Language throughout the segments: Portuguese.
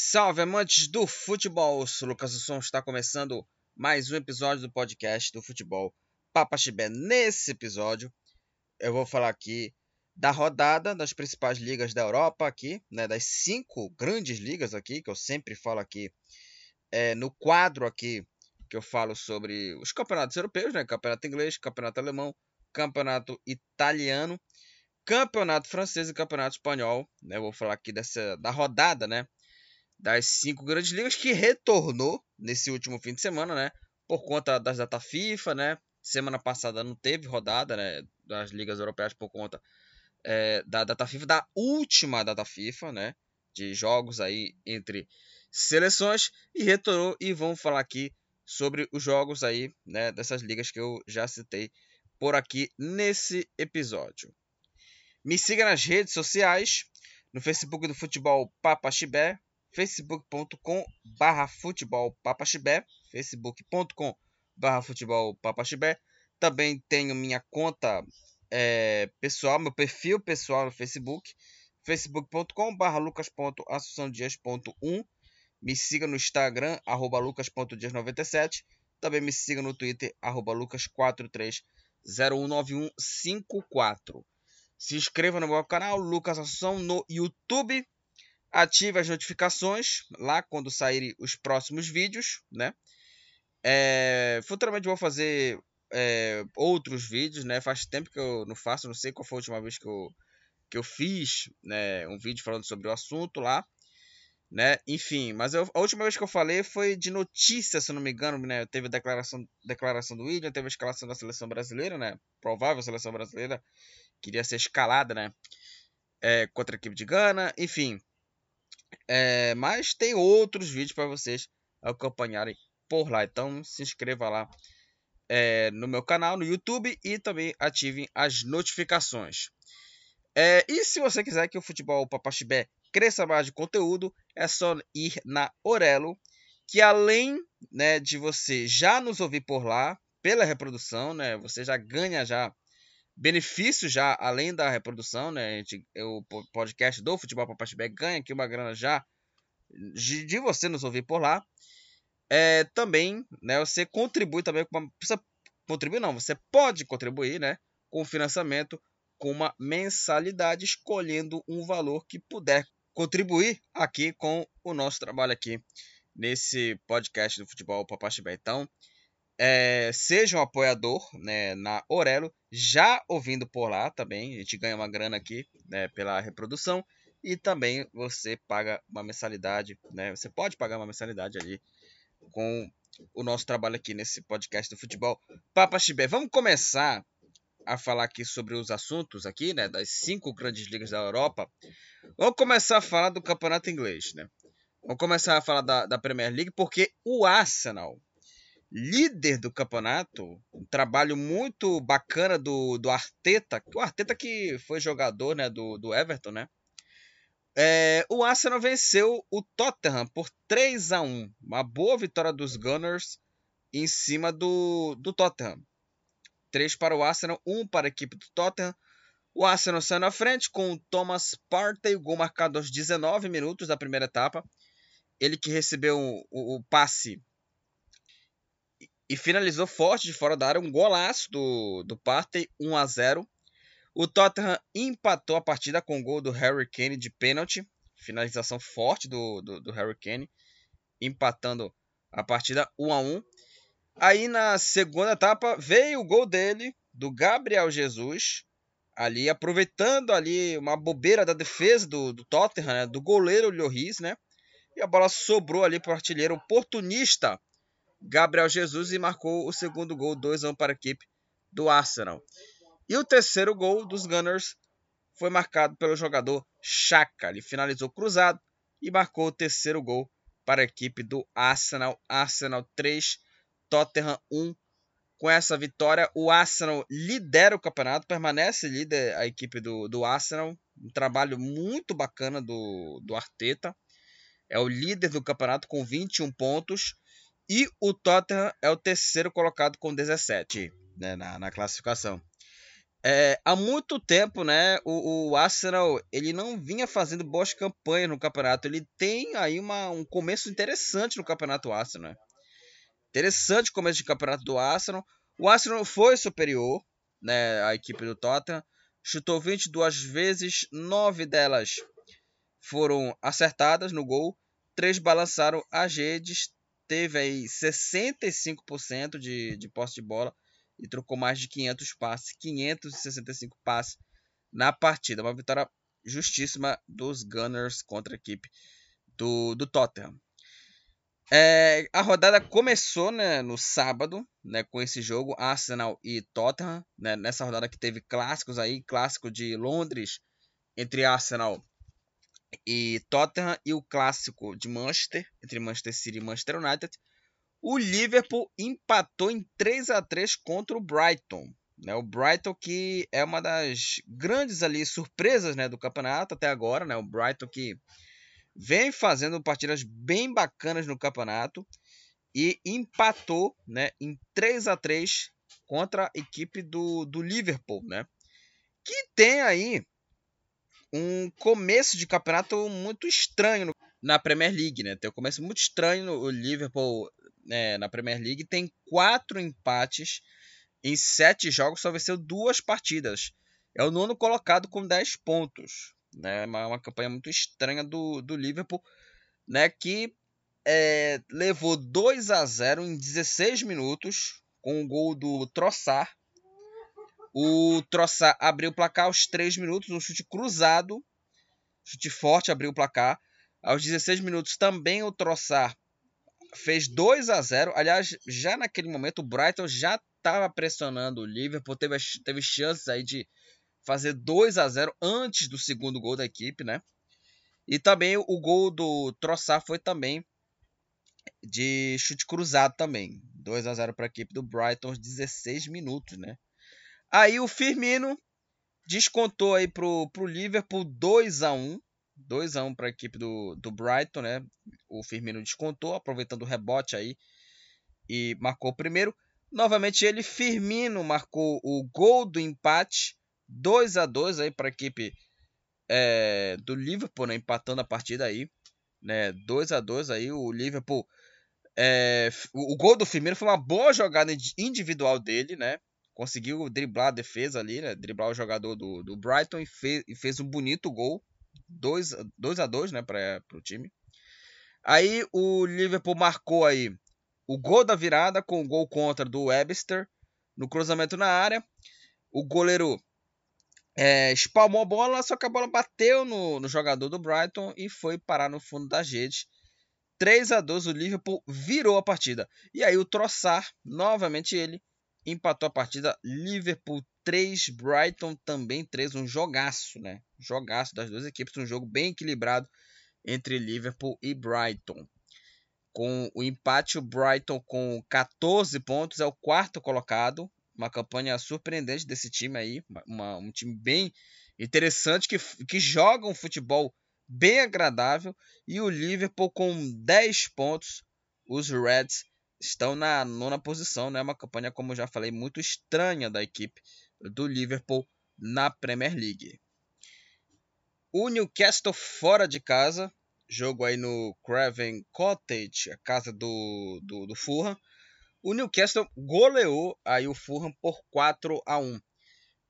Salve, amantes do futebol! Eu sou o Lucas Assunção, está começando mais um episódio do podcast do futebol Papa Chibé. Nesse episódio, eu vou falar aqui da rodada das principais ligas da Europa aqui, né? Das 5 grandes ligas aqui, que eu sempre falo aqui, no quadro aqui, que eu falo sobre os campeonatos europeus, né? Campeonato inglês, campeonato alemão, campeonato italiano, campeonato francês e campeonato espanhol, né? Eu vou falar aqui da rodada, né? Das 5 grandes ligas, que retornou nesse último fim de semana, né? Por conta das datas FIFA, né? Semana passada não teve rodada, né? Das ligas europeias por conta da data FIFA, da última data FIFA, né? De jogos aí entre seleções, e retornou, e vamos falar aqui sobre os jogos aí, né? Dessas ligas que eu já citei por aqui nesse episódio. Me siga nas redes sociais, no Facebook do Futebol Papa Chibé, facebook.com/futebolpapachibé, facebook.com/futebolpapachibé. Também tenho minha conta pessoal, meu perfil pessoal no Facebook, facebook.com/lucas.assunçãodias.1. Me siga no Instagram, @lucas.dias97. Também me siga no Twitter, @lucas43019154. Se inscreva no meu canal, Lucas Assunção, no YouTube. Ative as notificações lá quando saírem os próximos vídeos, né? Futuramente vou fazer outros vídeos, né? Faz tempo que eu não faço, não sei qual foi a última vez que eu fiz, né? Um vídeo falando sobre o assunto lá, né? Enfim, mas a última vez que eu falei foi de notícias, se não me engano, né? Teve a declaração do Willian, teve a escalação da seleção brasileira, né? Provável seleção brasileira queria ser escalada, né? Contra a equipe de Gana, enfim. Mas tem outros vídeos para vocês acompanharem por lá. Então se inscreva lá no meu canal, no YouTube, e também ativem as notificações. E se você quiser que o Futebol Papa Chibé cresça mais de conteúdo, é só ir na Orelo, que além, né, de você já nos ouvir por lá pela reprodução, né, você já ganha já benefícios já, além da reprodução, né? O podcast do Futebol Papa Chibé ganha aqui uma grana já de você nos ouvir por lá. Também, né? Você contribui também com uma... Precisa contribuir, não. Você pode contribuir, né? Com financiamento, com uma mensalidade, escolhendo um valor que puder contribuir aqui com o nosso trabalho aqui nesse podcast do Futebol Papa Chibé. Então, seja um apoiador, né, na Orelo, já ouvindo por lá também, a gente ganha uma grana aqui, né, pela reprodução, e também você paga uma mensalidade, né, você pode pagar uma mensalidade ali com o nosso trabalho aqui nesse podcast do Futebol Papa Chibé. Vamos começar a falar aqui sobre os assuntos aqui, né, das 5 grandes ligas da Europa. Vamos começar a falar do campeonato inglês, né? Vamos começar a falar da Premier League, porque o Arsenal, líder do campeonato, um trabalho muito bacana do Arteta, o Arteta que foi jogador, né, do Everton, né? O Arsenal venceu o Tottenham por 3-1, uma boa vitória dos Gunners em cima do Tottenham, 3 para o Arsenal, 1 para a equipe do Tottenham. O Arsenal saiu na frente com o Thomas Partey, o gol marcado aos 19 minutos da primeira etapa, ele que recebeu o passe e finalizou forte de fora da área, um golaço do Partey, 1-0. O Tottenham empatou a partida com o gol do Harry Kane de pênalti. Finalização forte do Harry Kane, empatando a partida 1-1. Aí na segunda etapa veio o gol dele, do Gabriel Jesus, ali aproveitando ali uma bobeira da defesa do Tottenham, né, do goleiro Lloris, né? E a bola sobrou ali para o artilheiro oportunista Gabriel Jesus, e marcou o segundo gol, 2-1 para a equipe do Arsenal. E o terceiro gol dos Gunners foi marcado pelo jogador Xhaka. Ele finalizou cruzado e marcou o terceiro gol para a equipe do Arsenal. Arsenal 3, Tottenham 1. Com essa vitória, o Arsenal lidera o campeonato, permanece líder a equipe do Arsenal. Um trabalho muito bacana do Arteta. É o líder do campeonato com 21 pontos. E o Tottenham é o terceiro colocado com 17, né, na classificação. Há muito tempo, né, o Arsenal ele não vinha fazendo boas campanhas no campeonato. Ele tem aí um começo interessante no campeonato do Arsenal. Interessante começo de campeonato do Arsenal. O Arsenal foi superior, né, à equipe do Tottenham. Chutou 22 vezes, 9 delas foram acertadas no gol. 3 balançaram as redes. Teve aí 65% de posse de bola. E trocou mais de 500 passes, 565 passes na partida. Uma vitória justíssima dos Gunners contra a equipe do Tottenham. A rodada começou, né, no sábado, né, com esse jogo, Arsenal e Tottenham. Né, nessa rodada que teve clássicos aí, clássico de Londres entre Arsenal e Tottenham. E o clássico de Manchester, entre Manchester City e Manchester United. O Liverpool empatou em 3-3 contra o Brighton. Né? O Brighton que é uma das grandes ali surpresas, né, do campeonato até agora. Né? O Brighton que vem fazendo partidas bem bacanas no campeonato. E empatou, né, em 3-3 contra a equipe do Liverpool. Né? Que tem aí um começo de campeonato muito estranho na Premier League. Né? Tem um começo muito estranho no Liverpool... na Premier League, tem 4 empates em 7 jogos, só venceu 2 partidas. É o 9º colocado com 10 pontos. Né? Uma campanha muito estranha do Liverpool, né? Que levou 2-0 em 16 minutos, com o gol do Trossard. O Trossard abriu o placar aos 3 minutos, um chute cruzado, chute forte, abriu o placar. Aos 16 minutos também o Trossard fez 2-0, aliás, já naquele momento o Brighton já estava pressionando o Liverpool, teve chances aí de fazer 2-0 antes do segundo gol da equipe, né? E também o gol do Trossard foi também de chute cruzado também, 2-0 para a equipe do Brighton aos 16 minutos, né? Aí o Firmino descontou aí pro Liverpool 2-1. 2-1 para a equipe do Brighton, né? O Firmino descontou, aproveitando o rebote aí e marcou o primeiro. Novamente ele, Firmino, marcou o gol do empate, 2-2 aí para a equipe do Liverpool, né? Empatando a partida aí, né? 2-2 aí, o Liverpool... o gol do Firmino foi uma boa jogada individual dele, né? Conseguiu driblar a defesa ali, né? Driblar o jogador do Brighton e fez um bonito gol. 2-2, né, para o time. Aí o Liverpool marcou aí o gol da virada com o gol contra do Webster no cruzamento na área. O goleiro espalmou a bola, só que a bola bateu no jogador do Brighton e foi parar no fundo das redes. 3-2, o Liverpool virou a partida. E aí o Trossard, novamente ele, empatou a partida. Liverpool 3, Brighton também 3, um jogaço, né? Jogaço das duas equipes, um jogo bem equilibrado entre Liverpool e Brighton. Com o empate, o Brighton com 14 pontos, é o 4º colocado. Uma campanha surpreendente desse time aí, um time bem interessante que joga um futebol bem agradável. E o Liverpool com 10 pontos, os Reds estão na 9ª posição, né? Uma campanha, como eu já falei, muito estranha da equipe do Liverpool na Premier League. O Newcastle fora de casa, jogo aí no Craven Cottage, a casa do Fulham. O Newcastle goleou aí o Fulham por 4-1.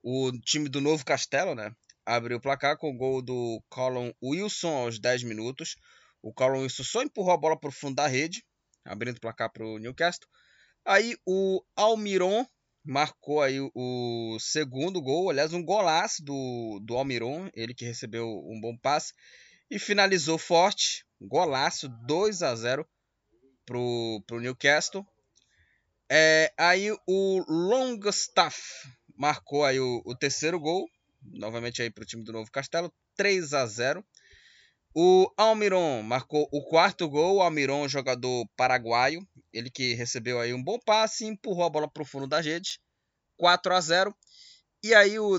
O time do Novo Castelo, né, abriu o placar com o gol do Callum Wilson aos 10 minutos. O Callum Wilson só empurrou a bola para o fundo da rede, abrindo o placar para o Newcastle. Aí o Almiron marcou aí o segundo gol, aliás, um golaço do Almiron, ele que recebeu um bom passe, e finalizou forte, golaço, 2-0 pro Newcastle. Aí o Longstaff marcou aí o terceiro gol, novamente aí pro time do Novo Castelo, 3-0. O Almiron marcou o 4º gol, o Almiron, jogador paraguaio, ele que recebeu aí um bom passe e empurrou a bola para o fundo da rede, 4-0. E aí o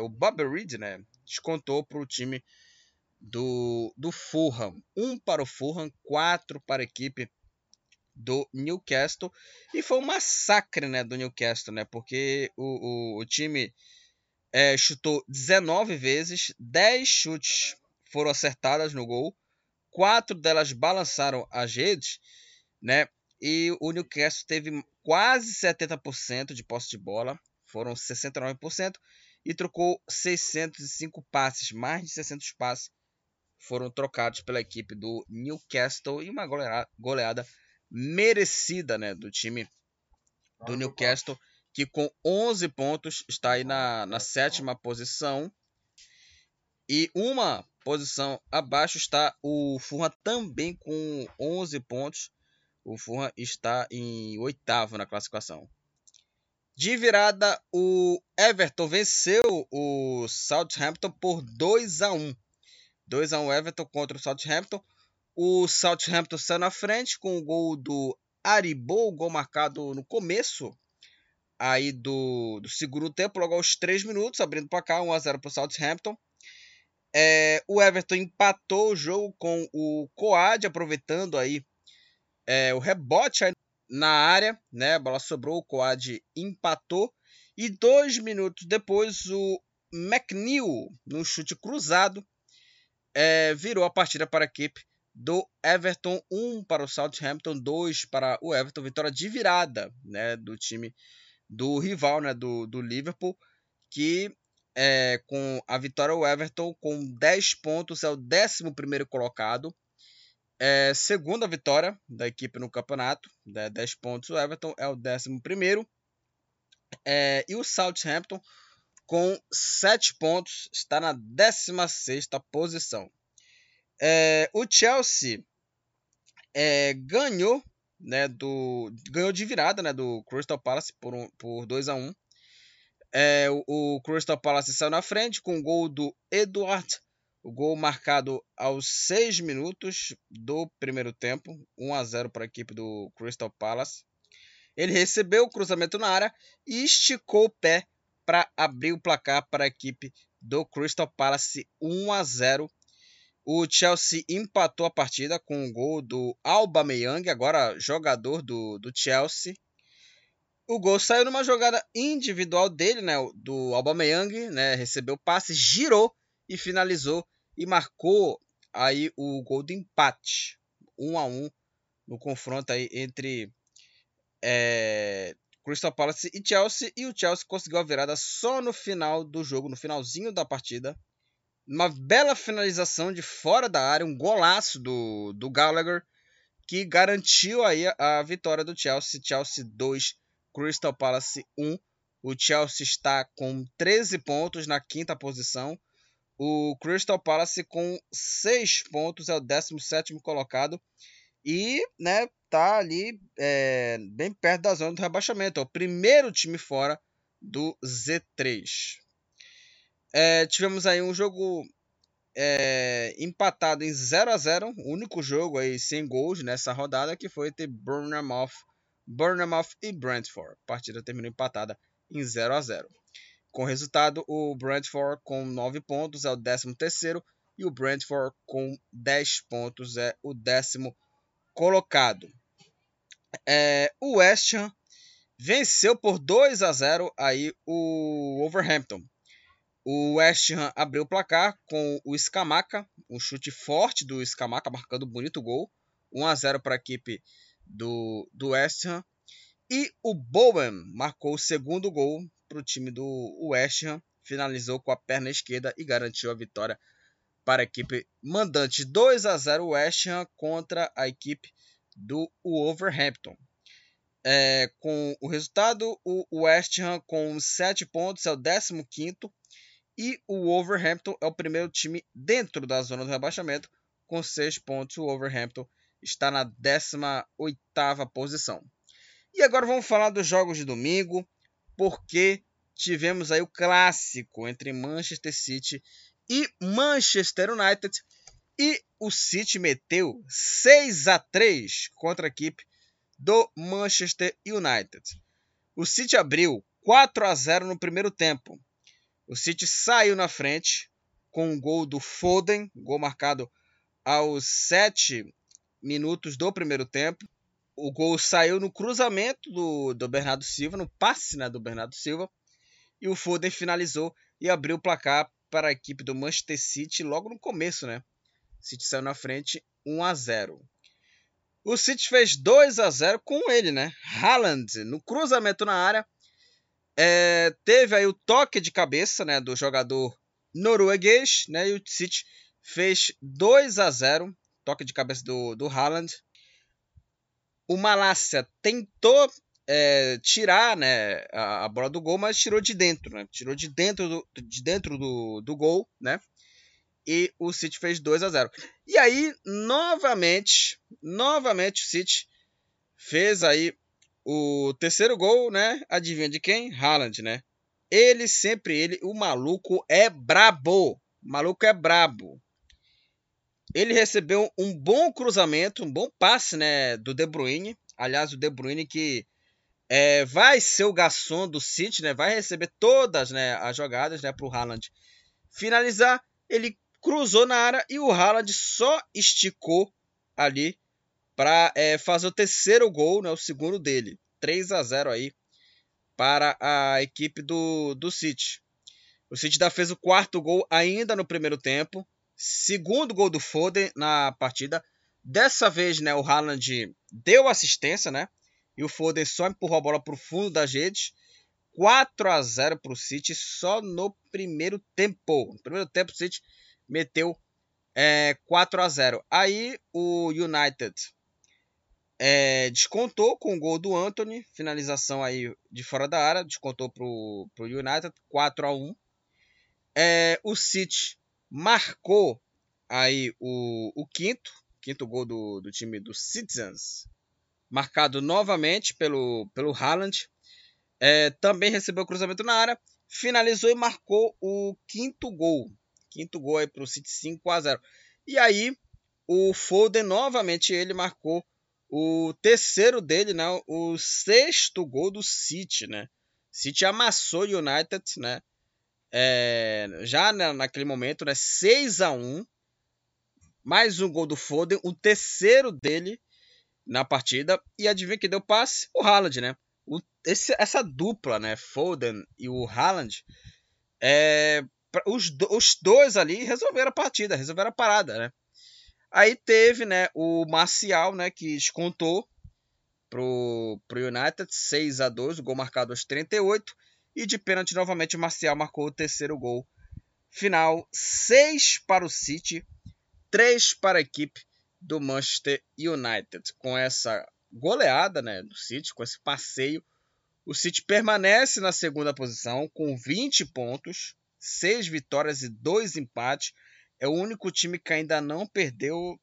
o Bobby Reed, né, descontou para o time do Fulham. 1 para o Fulham, 4 para a equipe do Newcastle. E foi um massacre, né, do Newcastle, né? Porque o time chutou 19 vezes, 10 chutes foram acertadas no gol, 4 delas balançaram as redes, né? E o Newcastle teve quase 70% de posse de bola, foram 69%, e trocou 605 passes, mais de 600 passes foram trocados pela equipe do Newcastle, e uma goleada merecida, né, do time do Newcastle, que com 11 pontos está aí na sétima posição, e uma posição abaixo está o Fulham também com 11 pontos. O Fulham está em oitavo na classificação. De virada, o Everton venceu o Southampton por 2-1. 2-1 Everton contra o Southampton. O Southampton saiu na frente com o gol do Aribou, gol marcado no começo aí do segundo tempo, logo aos 3 minutos, abrindo para cá, 1-0 para o Southampton. O Everton empatou o jogo com o Coad, aproveitando aí o rebote aí na área, né? A bola sobrou, o Coad empatou. E 2 minutos depois, o McNeil, num chute cruzado, virou a partida para a equipe do Everton. 1 para o Southampton, 2 para o Everton. Vitória de virada, né, do time do rival, né, do Liverpool, que com a vitória o Everton com 10 pontos é o 11º colocado. Segunda vitória da equipe no campeonato, 10 pontos o Everton, é o 11º. E o Southampton, com 7 pontos, está na 16ª posição. O Chelsea ganhou, né, ganhou de virada, né, do Crystal Palace por 2-1. O Crystal Palace saiu na frente com o gol do Edward. O gol marcado aos 6 minutos do primeiro tempo, 1-0 para a equipe do Crystal Palace. Ele recebeu o cruzamento na área e esticou o pé para abrir o placar para a equipe do Crystal Palace, 1-0. O Chelsea empatou a partida com o gol do Aubameyang, agora jogador do Chelsea. O gol saiu numa jogada individual dele, né, do Aubameyang, né, recebeu o passe, girou e finalizou e marcou aí o gol do empate, 1-1 no confronto aí entre Crystal Palace e Chelsea. E o Chelsea conseguiu a virada só no final do jogo, no finalzinho da partida. Uma bela finalização de fora da área, um golaço do Gallagher, que garantiu aí a vitória do Chelsea. Chelsea 2, Crystal Palace 1. O Chelsea está com 13 pontos na 5ª posição. O Crystal Palace com 6 pontos é o 17º colocado. E, né, tá ali bem perto da zona do rebaixamento. É o primeiro time fora do Z3. Tivemos aí um jogo empatado em 0-0. O único jogo aí sem gols nessa rodada, que foi entre Bournemouth e Brentford. A partida terminou empatada em 0-0. Com resultado, o Brentford com 9 pontos é o 13º e o Brentford com 10 pontos é o 10º colocado. O West Ham venceu por 2-0 aí o Wolverhampton. O West Ham abriu o placar com o Scamacca, um chute forte do Scamacca, marcando um bonito gol. 1-0 para a equipe do West Ham. E o Bowen marcou o segundo gol para o time do West Ham, finalizou com a perna esquerda e garantiu a vitória para a equipe mandante. 2-0 West Ham contra a equipe do Wolverhampton. Com o resultado, o West Ham com 7 pontos é o 15º e o Wolverhampton é o primeiro time dentro da zona do rebaixamento. Com 6 pontos, o Wolverhampton está na 18ª posição. E agora vamos falar dos jogos de domingo, porque tivemos aí o clássico entre Manchester City e Manchester United. E o City meteu 6-3 contra a equipe do Manchester United. O City abriu 4-0 no primeiro tempo. O City saiu na frente com o gol do Foden, gol marcado aos 7 minutos do primeiro tempo. O gol saiu no cruzamento do Bernardo Silva, no passe do Bernardo Silva. E o Foden finalizou e abriu o placar para a equipe do Manchester City logo no começo, né? O City saiu na frente 1-0. O City fez 2-0 com ele, né? Haaland, no cruzamento na área. Teve aí o toque de cabeça, né, do jogador norueguês, né? E o City fez 2-0. Toque de cabeça do Haaland. O Malacia tentou tirar, né, a bola do gol, mas tirou de dentro, né? Tirou de dentro do gol, né? E o City fez 2-0. E aí, novamente o City fez aí o terceiro gol, né? Adivinha de quem? Haaland, né? Ele, o maluco é brabo. O maluco é brabo. Ele recebeu um bom cruzamento, um bom passe, né, do De Bruyne. Aliás, o De Bruyne que vai ser o garçom do City, né, vai receber todas, né, as jogadas, né, para o Haaland finalizar. Ele cruzou na área e o Haaland só esticou ali para fazer o terceiro gol, né, o segundo dele. 3-0 aí para a equipe do City. O City já fez o quarto gol ainda no primeiro tempo. Segundo gol do Foden na partida. Dessa vez, né, o Haaland deu assistência, né? E o Foden só empurrou a bola para o fundo das redes. 4-0 para o City só no primeiro tempo. No primeiro tempo o City meteu 4-0. Aí o United descontou com o gol do Antony. Finalização aí de fora da área. Descontou para o United. 4-1. O City marcou aí o quinto gol do time do Citizens, marcado novamente pelo Haaland. Também recebeu o cruzamento na área, finalizou e marcou o quinto gol aí para o City, 5-0. E aí o Foden novamente ele marcou o terceiro dele, né? O sexto gol do City, né? City amassou o United, né? Já naquele momento, né, 6-1, mais um gol do Foden, o terceiro dele na partida. E adivinha quem deu passe? O Haaland, né? Essa dupla, né, Foden e o Haaland, os dois ali resolveram a partida, resolveram a parada, né? Aí teve, né, o Marcial, né, que descontou pro United, 6-2, o gol marcado aos 38. E de pênalti, novamente, o Marcial marcou o terceiro gol. Final, 6 para o City, 3 para a equipe do Manchester United. Com essa goleada, né, do City, com esse passeio, o City permanece na segunda posição com 20 pontos, 6 vitórias e 2 empates. É o único time que ainda não perdeu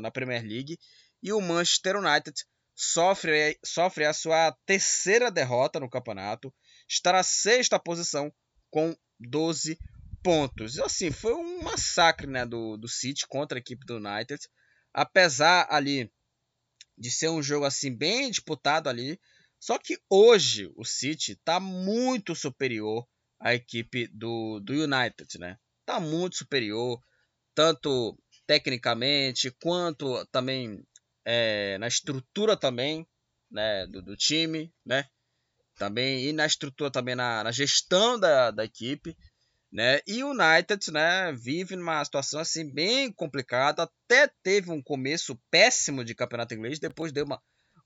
na Premier League. E o Manchester United sofre a sua terceira derrota no campeonato. Está na sexta posição com 12 pontos. E assim, foi um massacre, né, do City contra a equipe do United. Apesar ali de ser um jogo assim bem disputado ali. Só que hoje o City está muito superior à equipe do United, né? Está muito superior, tanto tecnicamente quanto também na estrutura também, né, do time, né? Também, e na estrutura, também na gestão da equipe, né? E o United, né, vive numa situação assim bem complicada. Até teve um começo péssimo de campeonato inglês, depois deu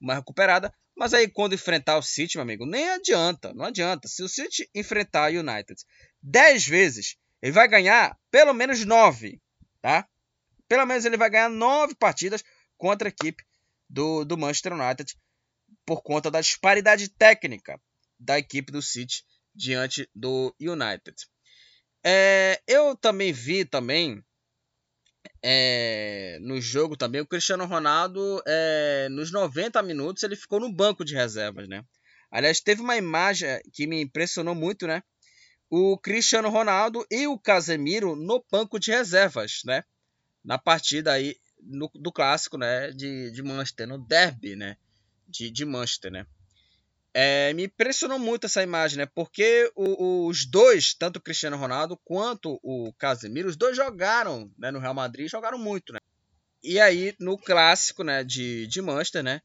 uma recuperada. Mas aí quando enfrentar o City, meu amigo, nem adianta, não adianta. Se o City enfrentar o United 10 vezes, ele vai ganhar pelo menos 9, tá? Pelo menos ele vai ganhar 9 partidas contra a equipe do Manchester United, por conta da disparidade técnica da equipe do City diante do United. Eu também vi no jogo também o Cristiano Ronaldo, nos 90 minutos ele ficou no banco de reservas, né? Aliás, teve uma imagem que me impressionou muito, né? O Cristiano Ronaldo e o Casemiro no banco de reservas, né? Na partida aí do clássico, né, de Manchester, no derby, né, de Manchester, né? Me impressionou muito essa imagem, né? Porque os dois, tanto o Cristiano Ronaldo quanto o Casemiro, os dois jogaram, né, no Real Madrid, jogaram muito, né? E aí, no clássico, né, de Manchester, né,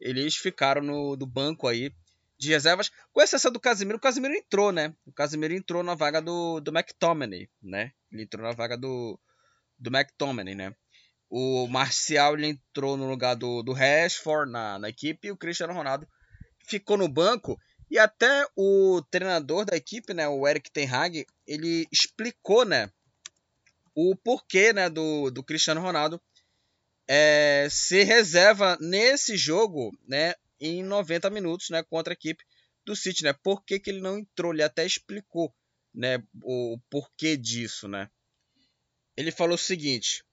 eles ficaram do banco aí de reservas, com exceção do Casemiro. O Casemiro entrou, né? O Casemiro entrou na vaga do McTominay, né? Ele entrou na vaga do McTominay, né? O Marcial, ele entrou no lugar do Rashford na equipe, e o Cristiano Ronaldo ficou no banco. E até o treinador da equipe, né, o Erik ten Hag, ele explicou, né, o porquê, né, do Cristiano Ronaldo ser reserva nesse jogo, né, em 90 minutos, né, contra a equipe do City, né? Por que que ele não entrou? Ele até explicou, né, o porquê disso, né? Ele falou o seguinte: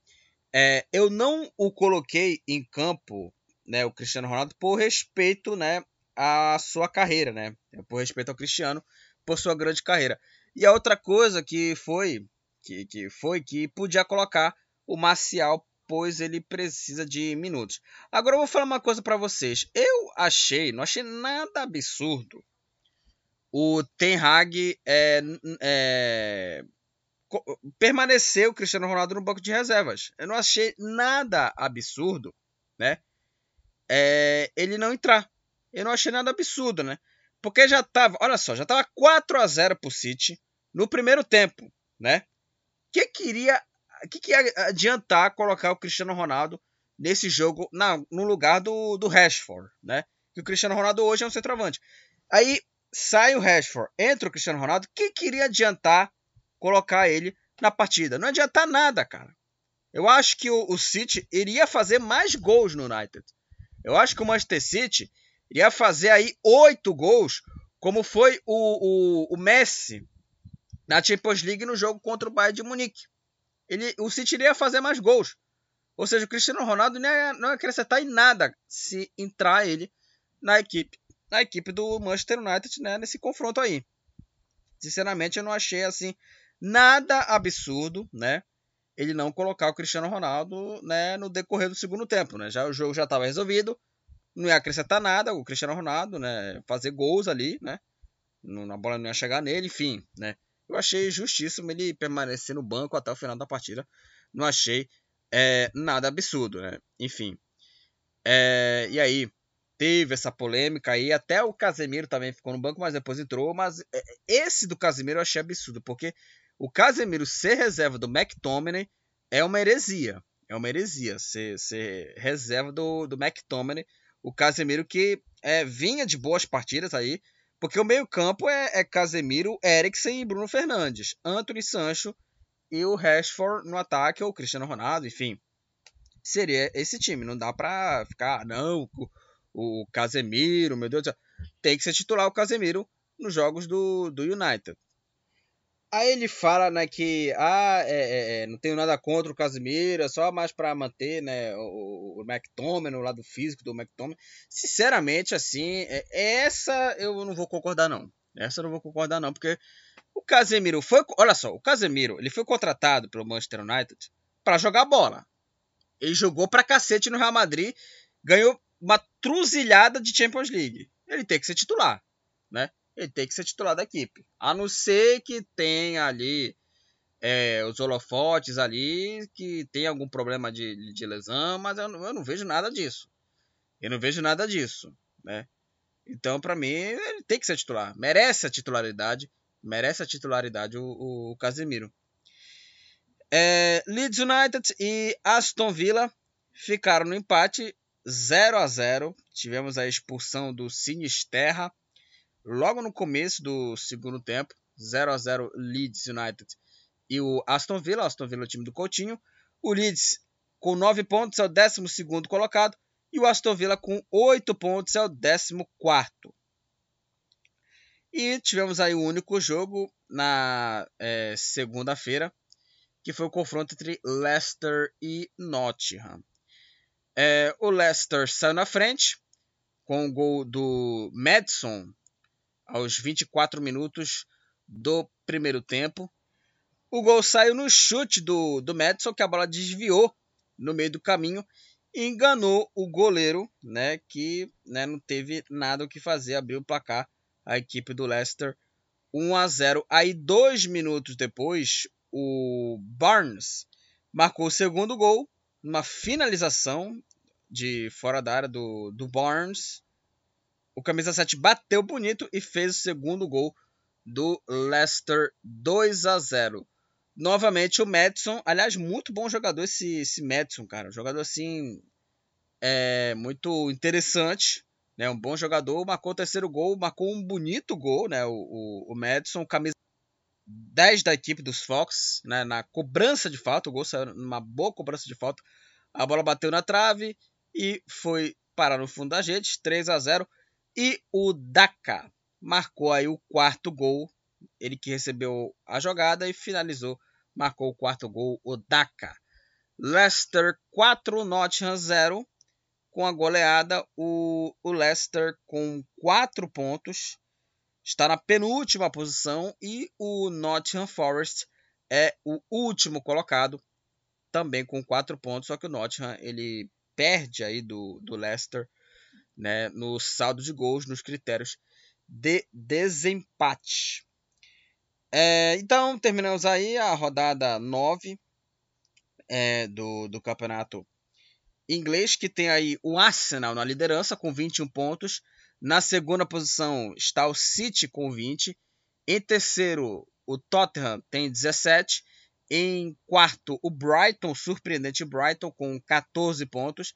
eu não o coloquei em campo, né, o Cristiano Ronaldo, por respeito, né, à sua carreira, né? Por respeito ao Cristiano, por sua grande carreira. E a outra coisa que podia colocar o Marcial, pois ele precisa de minutos. Agora eu vou falar uma coisa para vocês. Eu não achei nada absurdo o ten Hag permaneceu o Cristiano Ronaldo no banco de reservas. Eu não achei nada absurdo, né? Ele não entrar. Eu não achei nada absurdo, né? Porque já tava 4-0 pro City no primeiro tempo, né? Que ia adiantar colocar o Cristiano Ronaldo nesse jogo no lugar do Rashford, né? Que o Cristiano Ronaldo hoje é um centroavante. Aí sai o Rashford, entra o Cristiano Ronaldo. Que iria adiantar colocar ele na partida? Não ia adiantar nada, cara. Eu acho que o City iria fazer mais gols no United. Eu acho que o Manchester City iria fazer aí 8 gols, como foi o Messi na Champions League no jogo contra o Bayern de Munique. O City iria fazer mais gols. Ou seja, o Cristiano Ronaldo não ia acrescentar em nada se entrar ele na equipe do Manchester United, né, nesse confronto aí. Sinceramente, eu não achei assim nada absurdo, né, ele não colocar o Cristiano Ronaldo, né, no decorrer do segundo tempo, né? Já, o jogo já estava resolvido. Não ia acrescentar nada o Cristiano Ronaldo, né, fazer gols ali, né, a bola não ia chegar nele, enfim, né. Eu achei justíssimo ele permanecer no banco até o final da partida. Não achei nada absurdo, né, enfim. E aí, teve essa polêmica aí, até o Casemiro também ficou no banco, mas depois entrou, mas esse do Casemiro eu achei absurdo, porque o Casemiro ser reserva do McTominay é uma heresia, ser reserva do McTominay. O Casemiro que vinha de boas partidas aí, porque o meio-campo é Casemiro, Eriksen e Bruno Fernandes, Antony Sancho e o Rashford no ataque, ou o Cristiano Ronaldo, enfim. Seria esse time, não dá pra ficar, não, o Casemiro, meu Deus do céu. Tem que ser titular o Casemiro nos jogos do United. Aí ele fala, né, que não tenho nada contra o Casemiro, é só mais para manter, né, o McTominay, o lado físico do McTominay. Sinceramente, assim, essa eu não vou concordar, não. Porque o Casemiro foi... Olha só, o Casemiro, ele foi contratado pelo Manchester United para jogar bola. Ele jogou pra cacete no Real Madrid, ganhou uma truzilhada de Champions League. Ele tem que ser titular, né? Ele tem que ser titular da equipe. A não ser que tenha ali os holofotes ali, que tem algum problema de lesão, mas eu não vejo nada disso. Né? Então, para mim, ele tem que ser titular. Merece a titularidade o Casemiro. Leeds United e Aston Villa ficaram no empate 0-0. Tivemos a expulsão do Sinisterra logo no começo do segundo tempo. 0-0 Leeds United e o Aston Villa. O Aston Villa é o time do Coutinho. O Leeds com 9 pontos é o 12º colocado. E o Aston Villa com 8 pontos é o 14º. E tivemos aí o único jogo na segunda-feira, que foi o confronto entre Leicester e Nottingham. O Leicester saiu na frente com o gol do Madison aos 24 minutos do primeiro tempo. O gol saiu no chute do Madison, que a bola desviou no meio do caminho e enganou o goleiro, né, que, né, não teve nada o que fazer, abriu o placar a equipe do Leicester 1-0. Aí 2 minutos depois, o Barnes marcou o segundo gol, uma finalização de fora da área do Barnes. O camisa 7 bateu bonito e fez o segundo gol do Leicester, 2-0. Novamente o Madison, aliás, muito bom jogador esse Madison, cara. Um jogador assim, muito interessante, né? Um bom jogador, marcou o terceiro gol, marcou um bonito gol, né? O Madison, camisa 10 da equipe dos Fox, né? Na cobrança de falta, o gol saiu numa boa cobrança de falta, a bola bateu na trave e foi parar no fundo da gente, 3-0. E o Daka marcou aí o quarto gol, ele que recebeu a jogada e finalizou, marcou o quarto gol, o Daka. Leicester 4, Nottingham 0, com a goleada, o Leicester com 4 pontos, está na penúltima posição, e o Nottingham Forest é o último colocado, também com 4 pontos, só que o Nottingham ele perde aí do Leicester, né, no saldo de gols, nos critérios de desempate. Então, terminamos aí a rodada 9 do campeonato inglês, que tem aí o Arsenal na liderança com 21 pontos. Na segunda posição está o City com 20. Em terceiro, o Tottenham tem 17. Em quarto, o Brighton, surpreendente Brighton, com 14 pontos.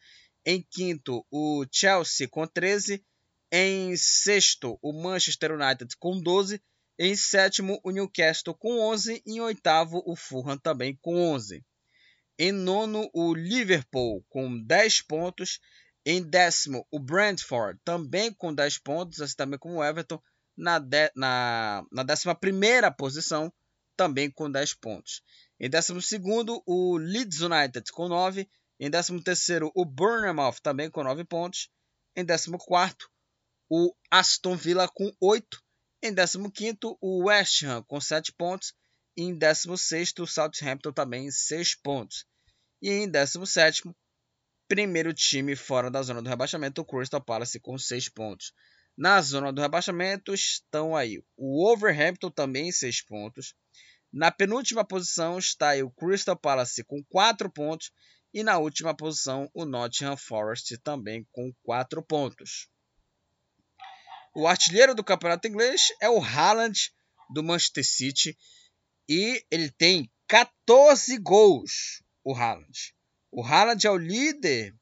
Em quinto, o Chelsea com 13. Em sexto, o Manchester United com 12. Em sétimo, o Newcastle com 11. Em oitavo, o Fulham também com 11. Em nono, o Liverpool com 10 pontos. Em décimo, o Brentford também com 10 pontos, assim também como o Everton. Na 11ª posição, também com 10 pontos. Em 12º, o Leeds United com 9. Em 13º, o Bournemouth, também com 9 pontos. Em 14º, o Aston Villa com 8. Em 15º, o West Ham com 7 pontos. E em 16º, o Southampton também 6 pontos. E em 17º, primeiro time fora da zona do rebaixamento, o Crystal Palace com 6 pontos. Na zona do rebaixamento estão aí o Wolverhampton também 6 pontos. Na penúltima posição está aí o Crystal Palace com 4 pontos. E na última posição, o Nottingham Forest também com 4 pontos. O artilheiro do campeonato inglês é o Haaland do Manchester City. E ele tem 14 gols, o Haaland. O Haaland é o líder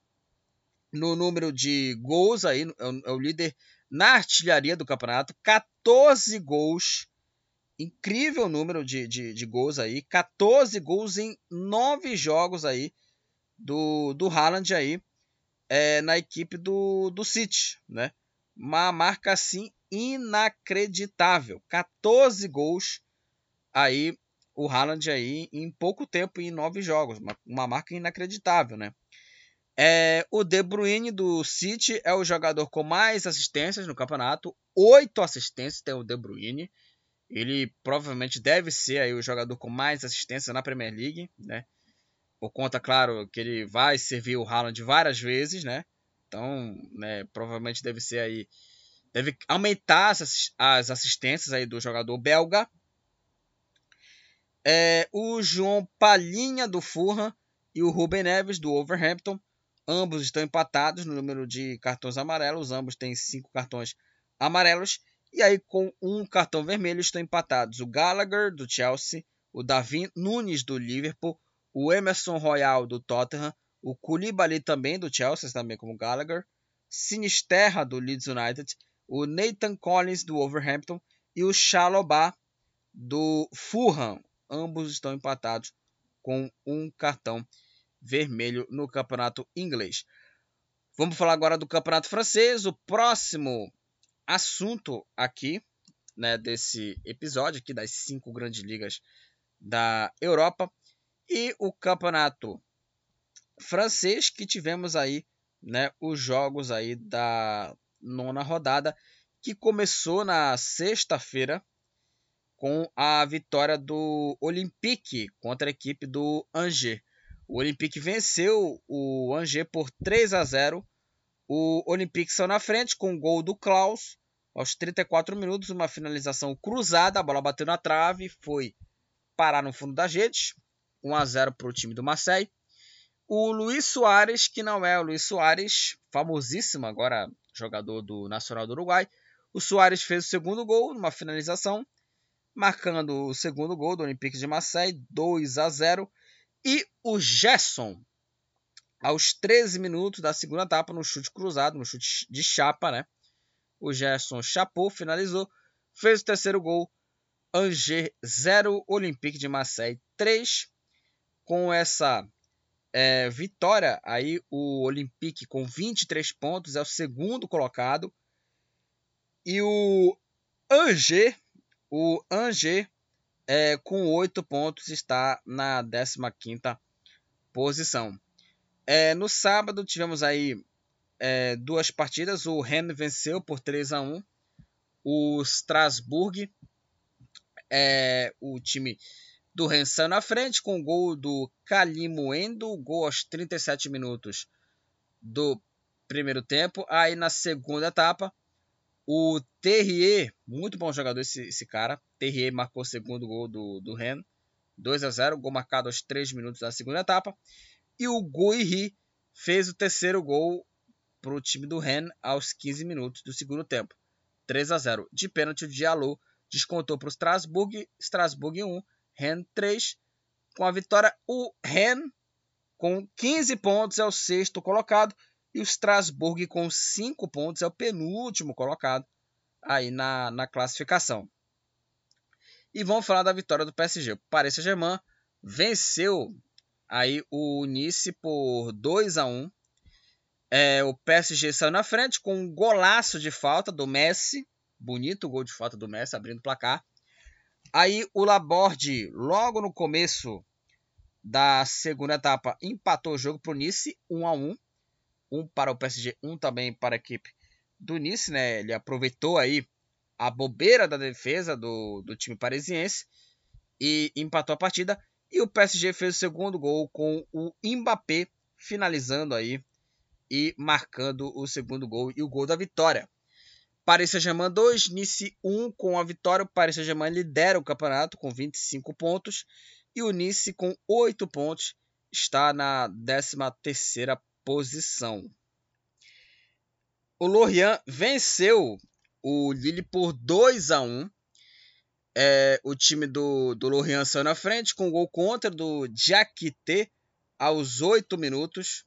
no número de gols, aí, é o líder na artilharia do campeonato. 14 gols, incrível número de gols aí. 14 gols em 9 jogos aí. Do Haaland aí na equipe do City, né? Uma marca assim inacreditável, 14 gols aí o Haaland aí em pouco tempo, em 9 jogos, uma marca inacreditável, né? O De Bruyne do City é o jogador com mais assistências no campeonato, 8 assistências tem o De Bruyne, ele provavelmente deve ser aí o jogador com mais assistências na Premier League, né? Por conta, claro, que ele vai servir o Haaland várias vezes, né? Então, né, provavelmente deve ser aí... Deve aumentar as assistências aí do jogador belga. O João Palhinha do Fulham e o Ruben Neves do Wolverhampton. Ambos estão empatados no número de cartões amarelos. Ambos têm 5 cartões amarelos. E aí, com um cartão vermelho, estão empatados o Gallagher do Chelsea, o Darwin Nunes do Liverpool, o Emerson Royal do Tottenham, o Koulibaly também do Chelsea, também como Gallagher, Sinisterra do Leeds United, o Nathan Collins do Wolverhampton e o Chalobah do Fulham. Ambos estão empatados com um cartão vermelho no campeonato inglês. Vamos falar agora do campeonato francês. O próximo assunto aqui, né, desse episódio aqui das 5 grandes ligas da Europa. E o campeonato francês, que tivemos aí, né, os jogos aí da 9ª rodada, que começou na sexta-feira com a vitória do Olympique contra a equipe do Angers. O Olympique venceu o Angers por 3-0. O Olympique saiu na frente com o gol do Klaus aos 34 minutos, uma finalização cruzada, a bola bateu na trave, foi parar no fundo da rede. 1-0 para o time do Marseille. O Luiz Soares, que não é o Luiz Soares, famosíssimo agora jogador do Nacional do Uruguai. O Soares fez o segundo gol numa finalização, marcando o segundo gol do Olympique de Marseille, 2-0. E o Gerson, aos 13 minutos da segunda etapa, no chute cruzado, no chute de chapa, né? O Gerson chapou, finalizou, fez o terceiro gol. Angers 0, Olympique de Marseille 3. Com essa vitória, aí o Olympique com 23 pontos é o segundo colocado. E o Angers com 8 pontos está na 15ª posição. No sábado tivemos aí duas partidas. O Rennes venceu por 3-1. O Strasbourg, o time do Rennes saiu na frente com o gol do Calimoendo, gol aos 37 minutos do primeiro tempo. Aí na segunda etapa, o Terrier, muito bom jogador esse cara, Terrier marcou o segundo gol do Rennes, 2-0, gol marcado aos 3 minutos da segunda etapa. E o Guiri fez o terceiro gol para o time do Rennes aos 15 minutos do segundo tempo, 3-0. De pênalti, o Diallo descontou para o Strasbourg 1, Rennes 3. Com a vitória, o Rennes com 15 pontos é o sexto colocado. E o Strasbourg com 5 pontos é o penúltimo colocado aí na classificação. E vamos falar da vitória do PSG. O Paris Saint-Germain venceu aí o Nice por 2-1. O PSG saiu na frente com um golaço de falta do Messi. Bonito gol de falta do Messi, abrindo o placar. Aí o Laborde, logo no começo da segunda etapa, empatou o jogo para o Nice, 1-1. Um para o PSG, um também para a equipe do Nice, né? Ele aproveitou aí a bobeira da defesa do time parisiense e empatou a partida. E o PSG fez o segundo gol com o Mbappé finalizando aí e marcando o segundo gol e o gol da vitória. Paris Saint-Germain 2, Nice 1. Com a vitória, o Paris Saint-Germain lidera o campeonato com 25 pontos. E o Nice, com 8 pontos, está na 13ª posição. O Lorient venceu o Lille por 2-1. O time do Lorient saiu na frente com um gol contra do Diakité aos 8 minutos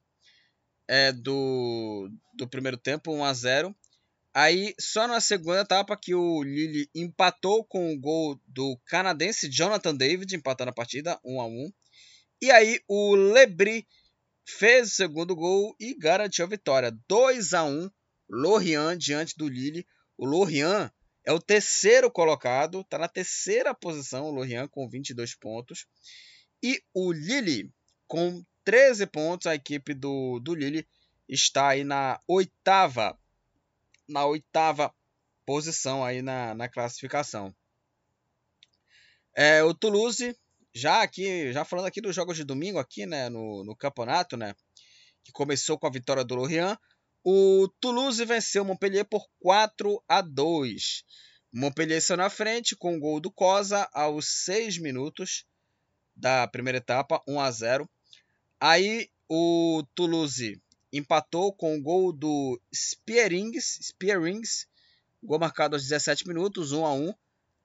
do primeiro tempo, 1-0. Aí só na segunda etapa que o Lille empatou com o gol do canadense Jonathan David, empatando a partida, 1-1. E aí o Le Bris fez o segundo gol e garantiu a vitória, 2-1, Lorient diante do Lille. O Lorient é o terceiro colocado, está na 3ª posição, o Lorient com 22 pontos. E o Lille com 13 pontos, a equipe do Lille está aí na 8ª posição aí na classificação. O Toulouse, já falando aqui dos jogos de domingo aqui, né, no campeonato, né, que começou com a vitória do Lorient, o Toulouse venceu o Montpellier por 4-2. Montpellier saiu na frente com o gol do Cosa aos 6 minutos da primeira etapa, 1-0. Aí o Toulouse empatou com o gol do Spierings, gol marcado aos 17 minutos, 1-1.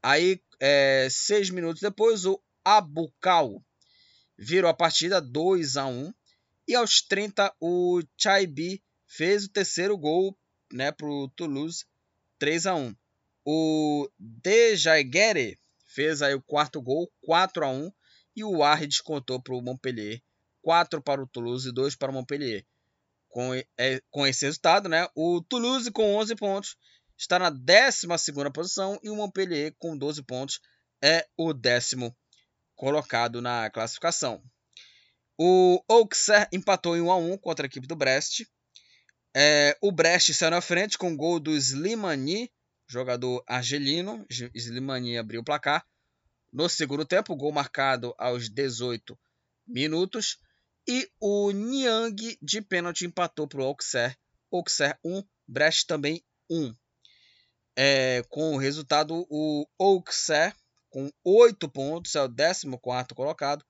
Aí, 6 minutos depois, o Abukal virou a partida, 2-1. E aos 30, o Chaibi fez o terceiro gol, né, para o Toulouse, 3-1. O Dejaguere fez aí o quarto gol, 4-1. E o Arre descontou para o Montpellier, 4 para o Toulouse e 2 para o Montpellier. Com esse resultado, né, o Toulouse com 11 pontos está na 12ª posição e o Montpellier com 12 pontos é o 10º colocado na classificação. O Auxerre empatou em 1-1 contra a equipe do Brest. O Brest saiu na frente com o gol do Slimani, jogador argelino. Slimani abriu o placar no segundo tempo, gol marcado aos 18 minutos. E o Niang de pênalti empatou para o Auxerre. Auxerre 1, Brest também 1. Com o resultado, o Auxerre com 8 pontos é o 14º colocado.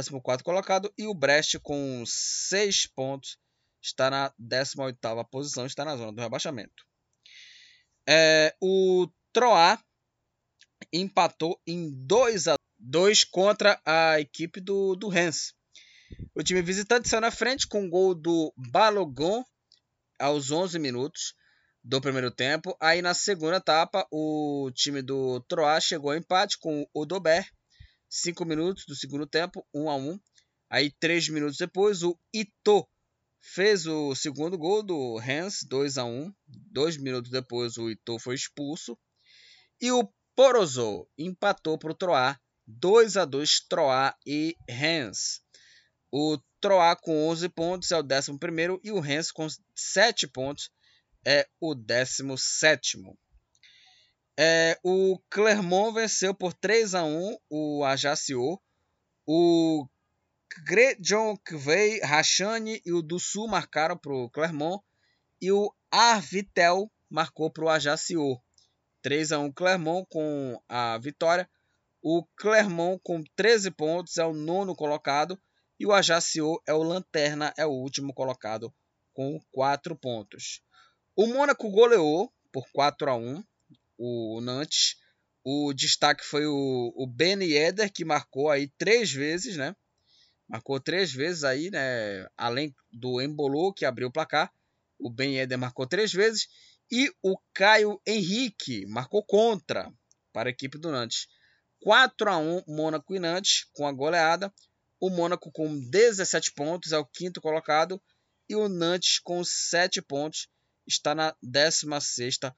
14º colocado. E o Brest com 6 pontos está na 18ª posição, está na zona do rebaixamento. O Troyes empatou em 2-2 contra a equipe do Rennes. O time visitante saiu na frente com um gol do Balogun aos 11 minutos do primeiro tempo. Aí na segunda etapa o time do Troyes chegou ao empate com o Dober, 5 minutos do segundo tempo, 1-1. Aí 3 minutos depois o Ito fez o segundo gol do Rennes, 2-1. 2 minutos depois o Ito foi expulso. E o Porozó empatou para o Troyes, 2-2 Troyes e Rennes. O Troyes com 11 pontos é o 11º e o Rennes com 7 pontos é o 17º. O Clermont venceu por 3-1 o Ajaccio. O Gredjonkvei, Rachani e o Dussu marcaram para o Clermont. E o Arvitel marcou para o Ajaccio. 3-1 Clermont com a vitória. O Clermont com 13 pontos é o 9º colocado. E o Ajaccio é o lanterna, é o último colocado com 4 pontos. O Mônaco goleou por 4-1 o Nantes. O destaque foi o Ben Yedder, que marcou aí 3 vezes, né? Marcou 3 vezes aí, né? Além do Embolo, que abriu o placar. O Ben Yedder marcou 3 vezes. E o Caio Henrique marcou contra para a equipe do Nantes. 4-1 Mônaco e Nantes com a goleada. O Mônaco com 17 pontos é o 5º colocado. E o Nantes com 7 pontos está na 16ª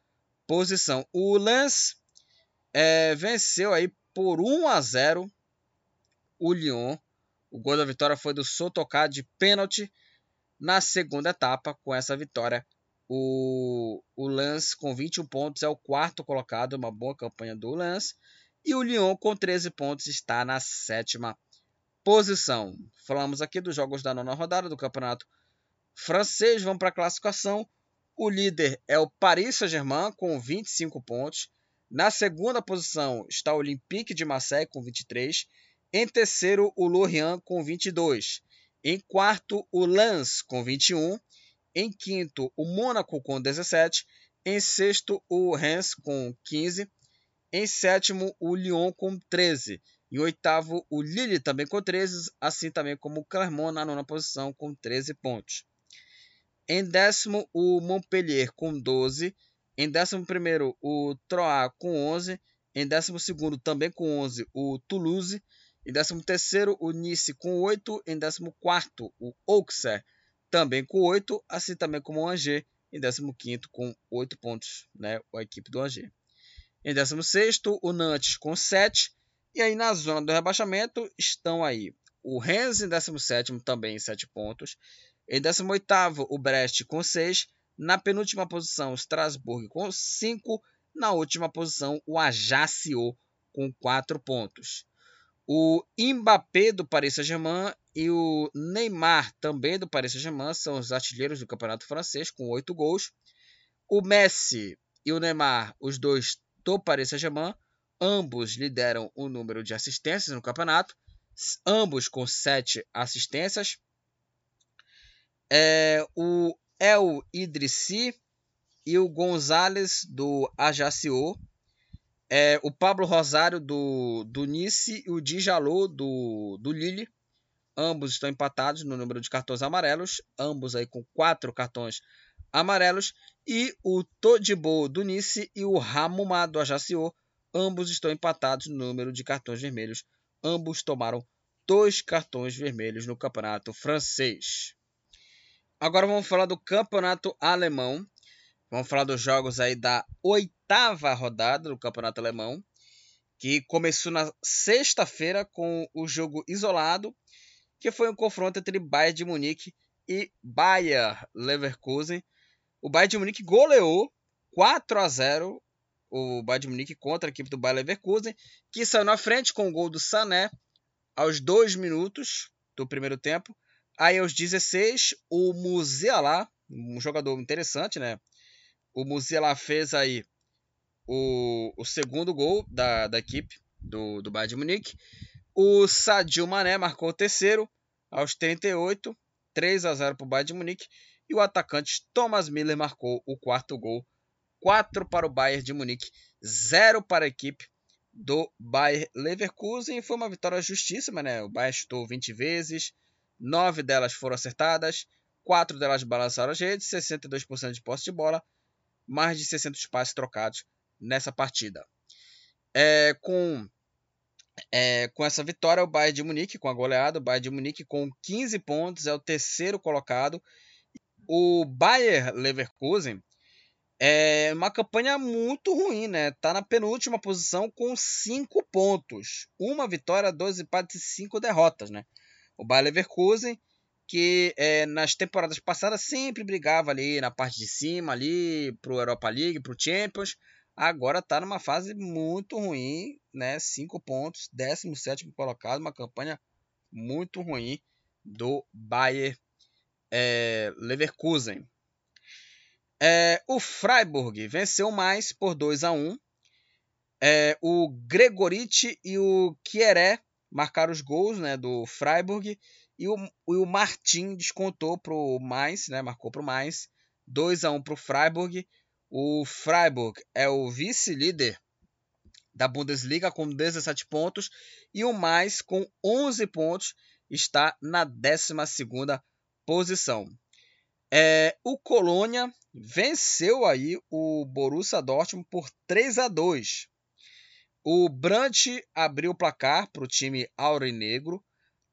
posição. O Lens venceu aí por 1-0 o Lyon. O gol da vitória foi do Sotoka de pênalti. Na segunda etapa, com essa vitória, o Lens com 21 pontos é o 4º colocado. Uma boa campanha do Lens. E o Lyon com 13 pontos está na 7ª posição. Falamos aqui dos jogos da 9ª rodada do Campeonato Francês. Vamos para a classificação. O líder é o Paris Saint-Germain com 25 pontos. Na segunda posição está o Olympique de Marseille com 23. Em terceiro, o Lorient com 22. Em quarto, o Lens com 21. Em quinto, o Mônaco com 17. Em sexto, o Rennes com 15. Em sétimo, o Lyon com 13. Em oitavo, o Lille também com 13. Assim também como o Clermont na 9ª posição com 13 pontos. Em décimo, o Montpellier com 12. Em 11º, o Troyes com 11. Em 12º, também com 11, o Toulouse. Em 13º, o Nice com 8. Em 14º, o Auxerre também com 8. Assim também como o Angers. Em 15º, com 8 pontos, né? A equipe do Angers. Em 16º, o Nantes com 7. E aí na zona do rebaixamento estão aí o Rennes em 17º, também em 7 pontos. Em 18º, o Brest com 6. Na penúltima posição, o Strasbourg com 5. Na última posição, o Ajaccio com 4 pontos. O Mbappé do Paris Saint-Germain e o Neymar também do Paris Saint-Germain são os artilheiros do Campeonato Francês com 8 gols. O Messi e o Neymar, os dois do Paris Saint-Germain, ambos lideram o número de assistências no campeonato. Ambos com 7 assistências. O El Idrissi e o Gonzalez do Ajaccio, o Pablo Rosário do Nice e o Dijalô do Lille, ambos estão empatados no número de cartões amarelos, ambos aí com 4 cartões amarelos, e o Todibo do Nice e o Hamuma do Ajaccio, ambos estão empatados no número de cartões vermelhos, ambos tomaram 2 cartões vermelhos no campeonato francês. Agora vamos falar do campeonato alemão. Vamos falar dos jogos aí da 8ª rodada do campeonato alemão, que começou na sexta-feira com o jogo isolado, que foi um confronto entre Bayern de Munique e Bayer Leverkusen. O Bayern de Munique goleou 4-0 o Bayern de Munique contra a equipe do Bayer Leverkusen, que saiu na frente com o gol do Sané aos 2 minutos do primeiro tempo. Aí aos 16, o Musiala, um jogador interessante, né? O Musiala fez aí o segundo gol da equipe do Bayern de Munique. O Sadio Mané marcou o terceiro aos 38, 3-0 para o Bayern de Munique. E o atacante Thomas Müller marcou o quarto gol, 4 para o Bayern de Munique, 0 para a equipe do Bayer Leverkusen. E foi uma vitória justíssima, né? O Bayern chutou 20 vezes, 9 delas foram acertadas, 4 delas balançaram as redes, 62% de posse de bola, mais de 600 passes trocados nessa partida. Com essa vitória, o Bayern de Munique, com a goleada, o Bayern de Munique com 15 pontos, é o terceiro colocado. O Bayer Leverkusen é uma campanha muito ruim, né? Tá na penúltima posição com 5 pontos. Uma vitória, 12 empates e 5 derrotas, né? O Bayer Leverkusen, que nas temporadas passadas sempre brigava ali na parte de cima, ali pro Europa League, pro Champions. Agora tá numa fase muito ruim, né? 5 pontos, 17º colocado, uma campanha muito ruim do Bayer Leverkusen. O Freiburg venceu mais por 2-1. O Gregoritch e o Kieré marcaram os gols, né, do Freiburg. E o Martin descontou para o Mainz, né, marcou para o Mainz. 2-1 para o Freiburg. O Freiburg é o vice-líder da Bundesliga com 17 pontos. E o Mainz com 11 pontos está na 12ª posição. O Colônia venceu aí o Borussia Dortmund por 3-2. O Brandt abriu o placar para o time aurinegro.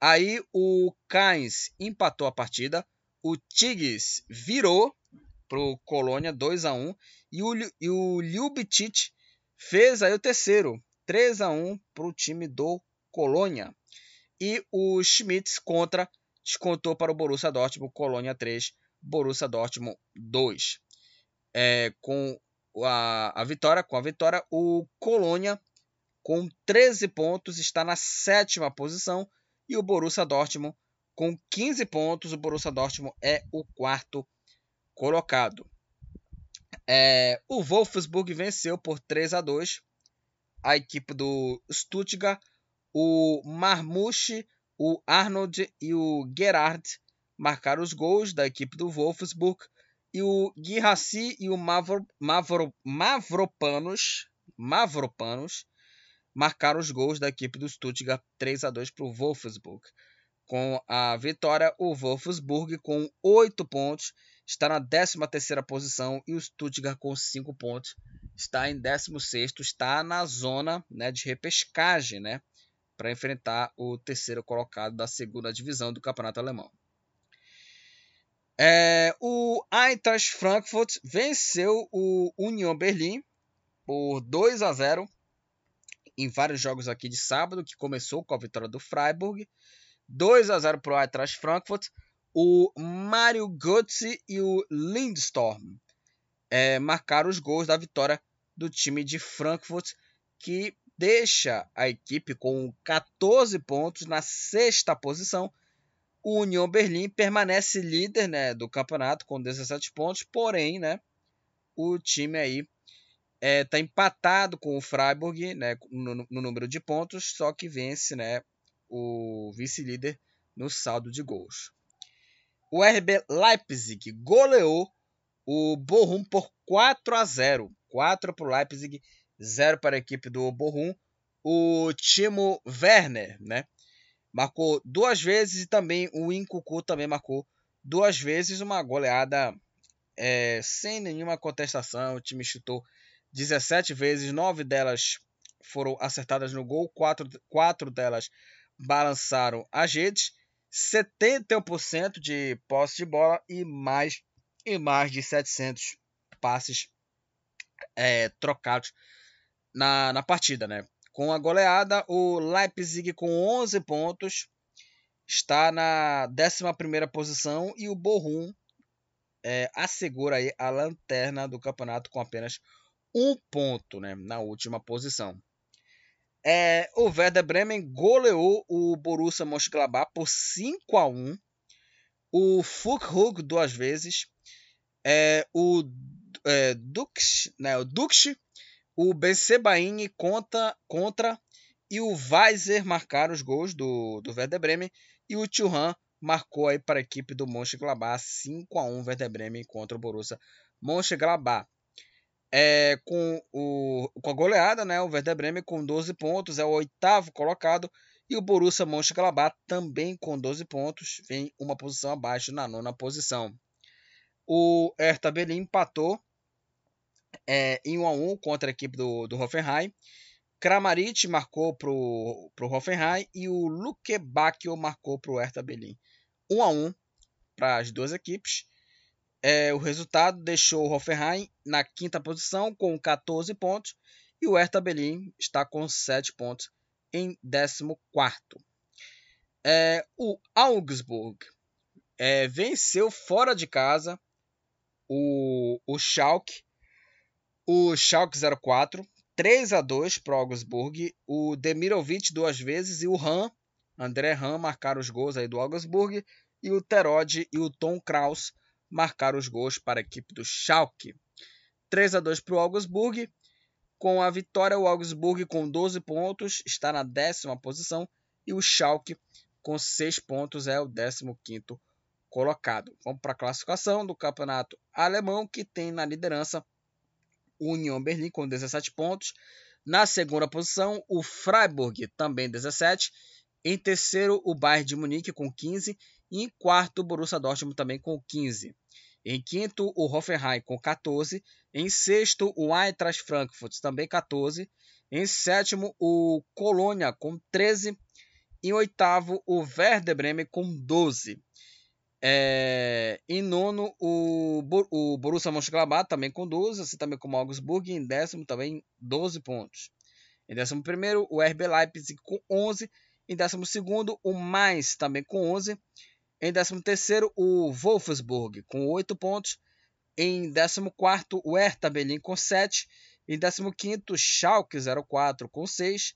Aí o Cairns empatou a partida. O Tigres virou para o Colônia 2-1. E o Ljubitić fez aí o terceiro, 3-1 para o time do Colônia. E o Schmitz contra descontou para o Borussia Dortmund, Colônia 3. Borussia Dortmund 2. Com a vitória, o Colônia, com 13 pontos, está na 7ª posição. E o Borussia Dortmund, com 15 pontos, o Borussia Dortmund é o 4º colocado. O Wolfsburg venceu por 3-2. A equipe do Stuttgart, o Marmoush, o Arnold e o Gerard marcaram os gols da equipe do Wolfsburg. E o Guirassy e o Mavropanos marcaram os gols da equipe do Stuttgart, 3-2 para o Wolfsburg. Com a vitória, o Wolfsburg com 8 pontos está na 13ª posição e o Stuttgart com 5 pontos está em 16º, está na zona, né, de repescagem, né, para enfrentar o terceiro colocado da 2ª divisão do Campeonato Alemão. O Eintracht Frankfurt venceu o Union Berlin por 2-0 em vários jogos aqui de sábado, que começou com a vitória do Freiburg. 2-0 para o Eintracht Frankfurt. O Mario Götze e o Lindstorm marcaram os gols da vitória do time de Frankfurt, que deixa a equipe com 14 pontos na 6ª posição. O Union Berlin permanece líder, né, do campeonato com 17 pontos, porém, né, o time aí está empatado com o Freiburg, né, no número de pontos, só que vence, né, o vice-líder no saldo de gols. O RB Leipzig goleou o Bochum por 4-0, 4 para o Leipzig, 0 para a equipe do Bochum. O Timo Werner, né, marcou 2 vezes e também o Nkunku também marcou 2 vezes. Uma goleada sem nenhuma contestação. O time chutou 17 vezes. 9 delas foram acertadas no gol. 4 delas balançaram as redes. 71% de posse de bola e mais de 700 passes trocados na partida, né? Com a goleada, o Leipzig com 11 pontos está na 11ª posição e o Bochum assegura aí a lanterna do campeonato com apenas 1 ponto, né, na última posição. O Werder Bremen goleou o Borussia Mönchengladbach por 5-1. O Füllkrug 2 vezes. O Dux, né, o Dux. O BC Bahine contra e o Weiser marcaram os gols do Werder Bremen, e o Thuram marcou aí para a equipe do Mönchengladbach, 5-1 Werder Bremen contra o Borussia Mönchengladbach. Com a goleada, né, o Werder Bremen com 12 pontos, é o oitavo colocado, e o Borussia Mönchengladbach também com 12 pontos, vem uma posição abaixo na nona posição. O Hertha Berlim empatou em 1-1 contra a equipe do Hoffenheim. Kramaric marcou para o Hoffenheim e o Luke Bacchio marcou para o Hertha Berlim. 1-1 para as duas equipes. O resultado deixou o Hoffenheim na quinta posição com 14 pontos e o Hertha Berlim está com 7 pontos em 14º. O Augsburg venceu fora de casa o Schalke. O Schalke 04, 3-2 para o Augsburg. O Demirovic duas vezes e o André Hahn marcaram os gols aí do Augsburg. E o Terode e o Tom Kraus marcaram os gols para a equipe do Schalke. 3-2 para o Augsburg. Com a vitória, o Augsburg com 12 pontos está na décima posição. E o Schalke com 6 pontos é o 15º colocado. Vamos para a classificação do campeonato alemão, que tem na liderança União Berlim com 17 pontos. Na segunda posição, o Freiburg, também 17. Em terceiro, o Bayern de Munique com 15. E em quarto, o Borussia Dortmund também com 15. Em quinto, o Hoffenheim com 14. Em sexto, o Eintracht Frankfurt, também 14. Em sétimo, o Colônia com 13. Em oitavo, o Werder Bremen com 12. Em nono, o Borussia Mönchengladbach também com 12, assim também como o Augsburg. Em décimo, também 12 pontos. Em décimo primeiro, o RB Leipzig com 11. Em décimo segundo, o Mainz também com 11. Em décimo terceiro, o Wolfsburg com 8 pontos. Em décimo quarto, o Hertha Berlim com 7. Em décimo quinto, Schalke 04 com 6.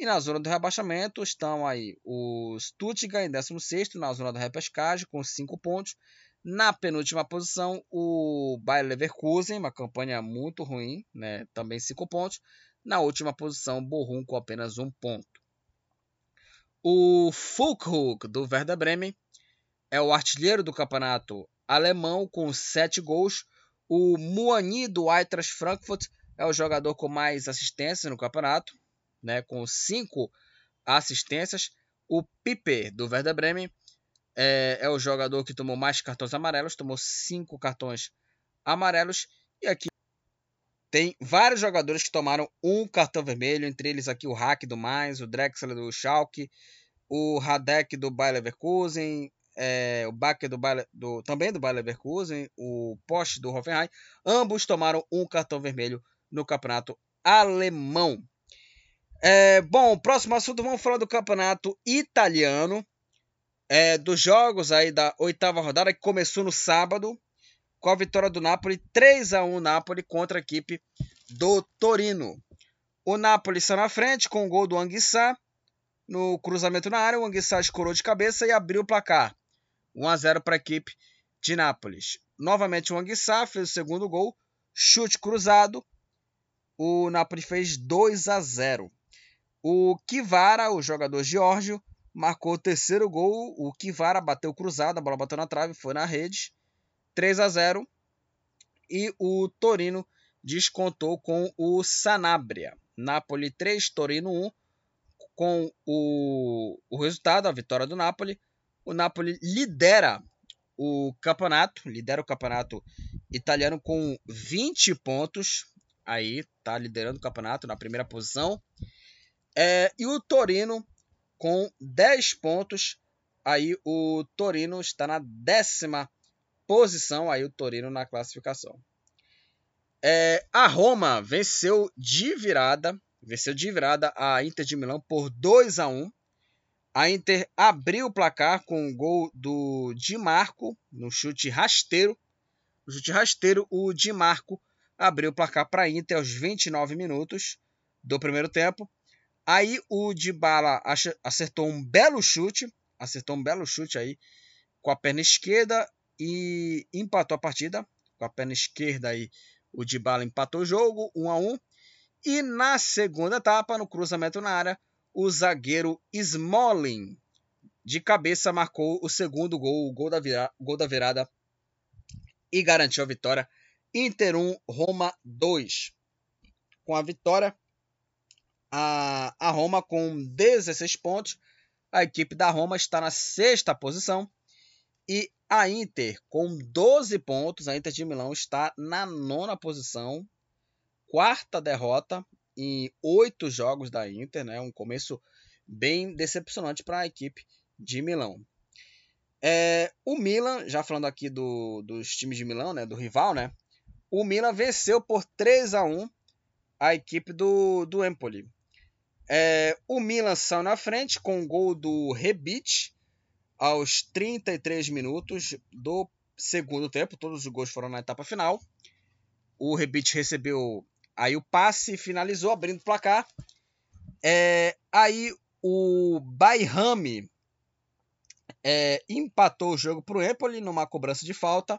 E na zona do rebaixamento estão aí o Stuttgart em 16º, na zona da repescagem, com 5 pontos. Na penúltima posição, o Bayer Leverkusen, uma campanha muito ruim, né? Também 5 pontos. Na última posição, o Bochum com apenas 1 ponto. O Füllkrug, do Werder Bremen, é o artilheiro do campeonato alemão, com 7 gols. O Muani, do Eintracht Frankfurt, é o jogador com mais assistências no campeonato, né, com 5 assistências. O Piper do Werder Bremen é o jogador que tomou mais cartões amarelos, tomou 5 cartões amarelos, e aqui tem vários jogadores que tomaram um cartão vermelho, entre eles aqui o Hack do Mainz, o Drexler do Schalke, o Radek do Bayer Leverkusen, o Bakker também do Bayer Leverkusen, o Posch do Hoffenheim. Ambos tomaram um cartão vermelho no campeonato alemão. Bom, próximo assunto, vamos falar do campeonato italiano, dos jogos aí da oitava rodada, que começou no sábado, com a vitória do Napoli, 3-1 Napoli contra a equipe do Torino. O Napoli saiu na frente com o gol do Anguissa, no cruzamento na área, o Anguissa escorou de cabeça e abriu o placar, 1-0 para a equipe de Nápoles. Novamente o Anguissa fez o segundo gol, chute cruzado, o Napoli fez 2-0. O Kvara, o jogador Giorgio, marcou o terceiro gol. O Kvara bateu cruzado, a bola bateu na trave, foi na rede. 3-0. E o Torino descontou com o Sanabria. Napoli 3, Torino 1. Com o resultado, a vitória do Napoli, o Napoli lidera o campeonato italiano com 20 pontos. Aí está liderando o campeonato na primeira posição. E o Torino com 10 pontos, aí o Torino está na décima posição, aí o Torino na classificação. A Roma venceu de virada a Inter de Milão por 2-1. A Inter abriu o placar com o gol do Di Marco, no chute rasteiro. No chute rasteiro, o Di Marco abriu o placar para a Inter aos 29 minutos do primeiro tempo. Aí o Dybala acertou um belo chute aí com a perna esquerda e empatou a partida. Com a perna esquerda aí o Dybala empatou o jogo, 1-1. E na segunda etapa, no cruzamento na área, o zagueiro Smalling, de cabeça, marcou o segundo gol, o gol da virada, e garantiu a vitória. Inter 1, Roma 2. Com a vitória, a Roma com 16 pontos. A equipe da Roma está na sexta posição. E a Inter, com 12 pontos, a Inter de Milão está na nona posição. Quarta derrota em 8 jogos da Inter, né? Um começo bem decepcionante para a equipe de Milão. O Milan, já falando aqui dos times de Milão, né? Do rival, né? O Milan venceu por 3-1 a equipe do Empoli. O Milan saiu na frente com o gol do Rebić aos 33 minutos do segundo tempo. Todos os gols foram na etapa final. O Rebić recebeu aí o passe e finalizou abrindo o placar. Aí o Bairami empatou o jogo para o Empoli numa cobrança de falta,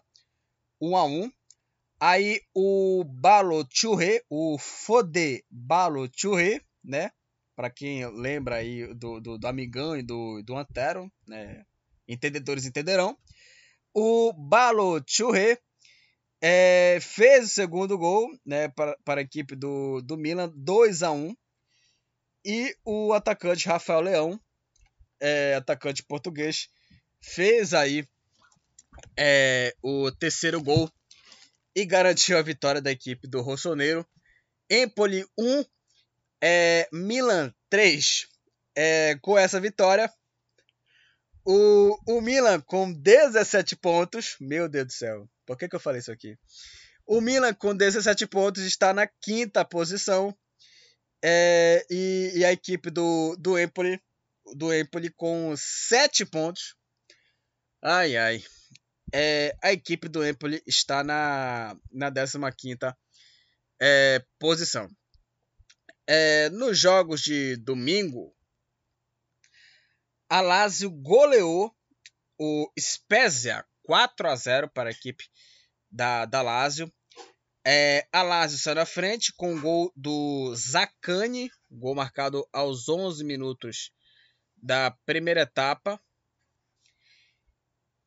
1-1. Aí o Balotelli, o Fodé Balotelli, né? Para quem lembra aí do Amigão e do Antero, né? Entendedores entenderão. O Balotelli fez o segundo gol, né, para a equipe do Milan, 2-1. E o atacante Rafael Leão, atacante português, fez aí o terceiro gol e garantiu a vitória da equipe do Rossonero. Empoli 1, Milan 3. Com essa vitória, o Milan com 17 pontos. Meu Deus do céu, por que eu falei isso aqui? O Milan com 17 pontos está na quinta posição. E a equipe do Empoli com 7 pontos. Ai, ai. A equipe do Empoli está na 15ª posição. Nos jogos de domingo, a Lazio goleou o Spezia 4-0 para a equipe da Lazio. A Lazio saiu na frente com o gol do Zaccagni, gol marcado aos 11 minutos da primeira etapa.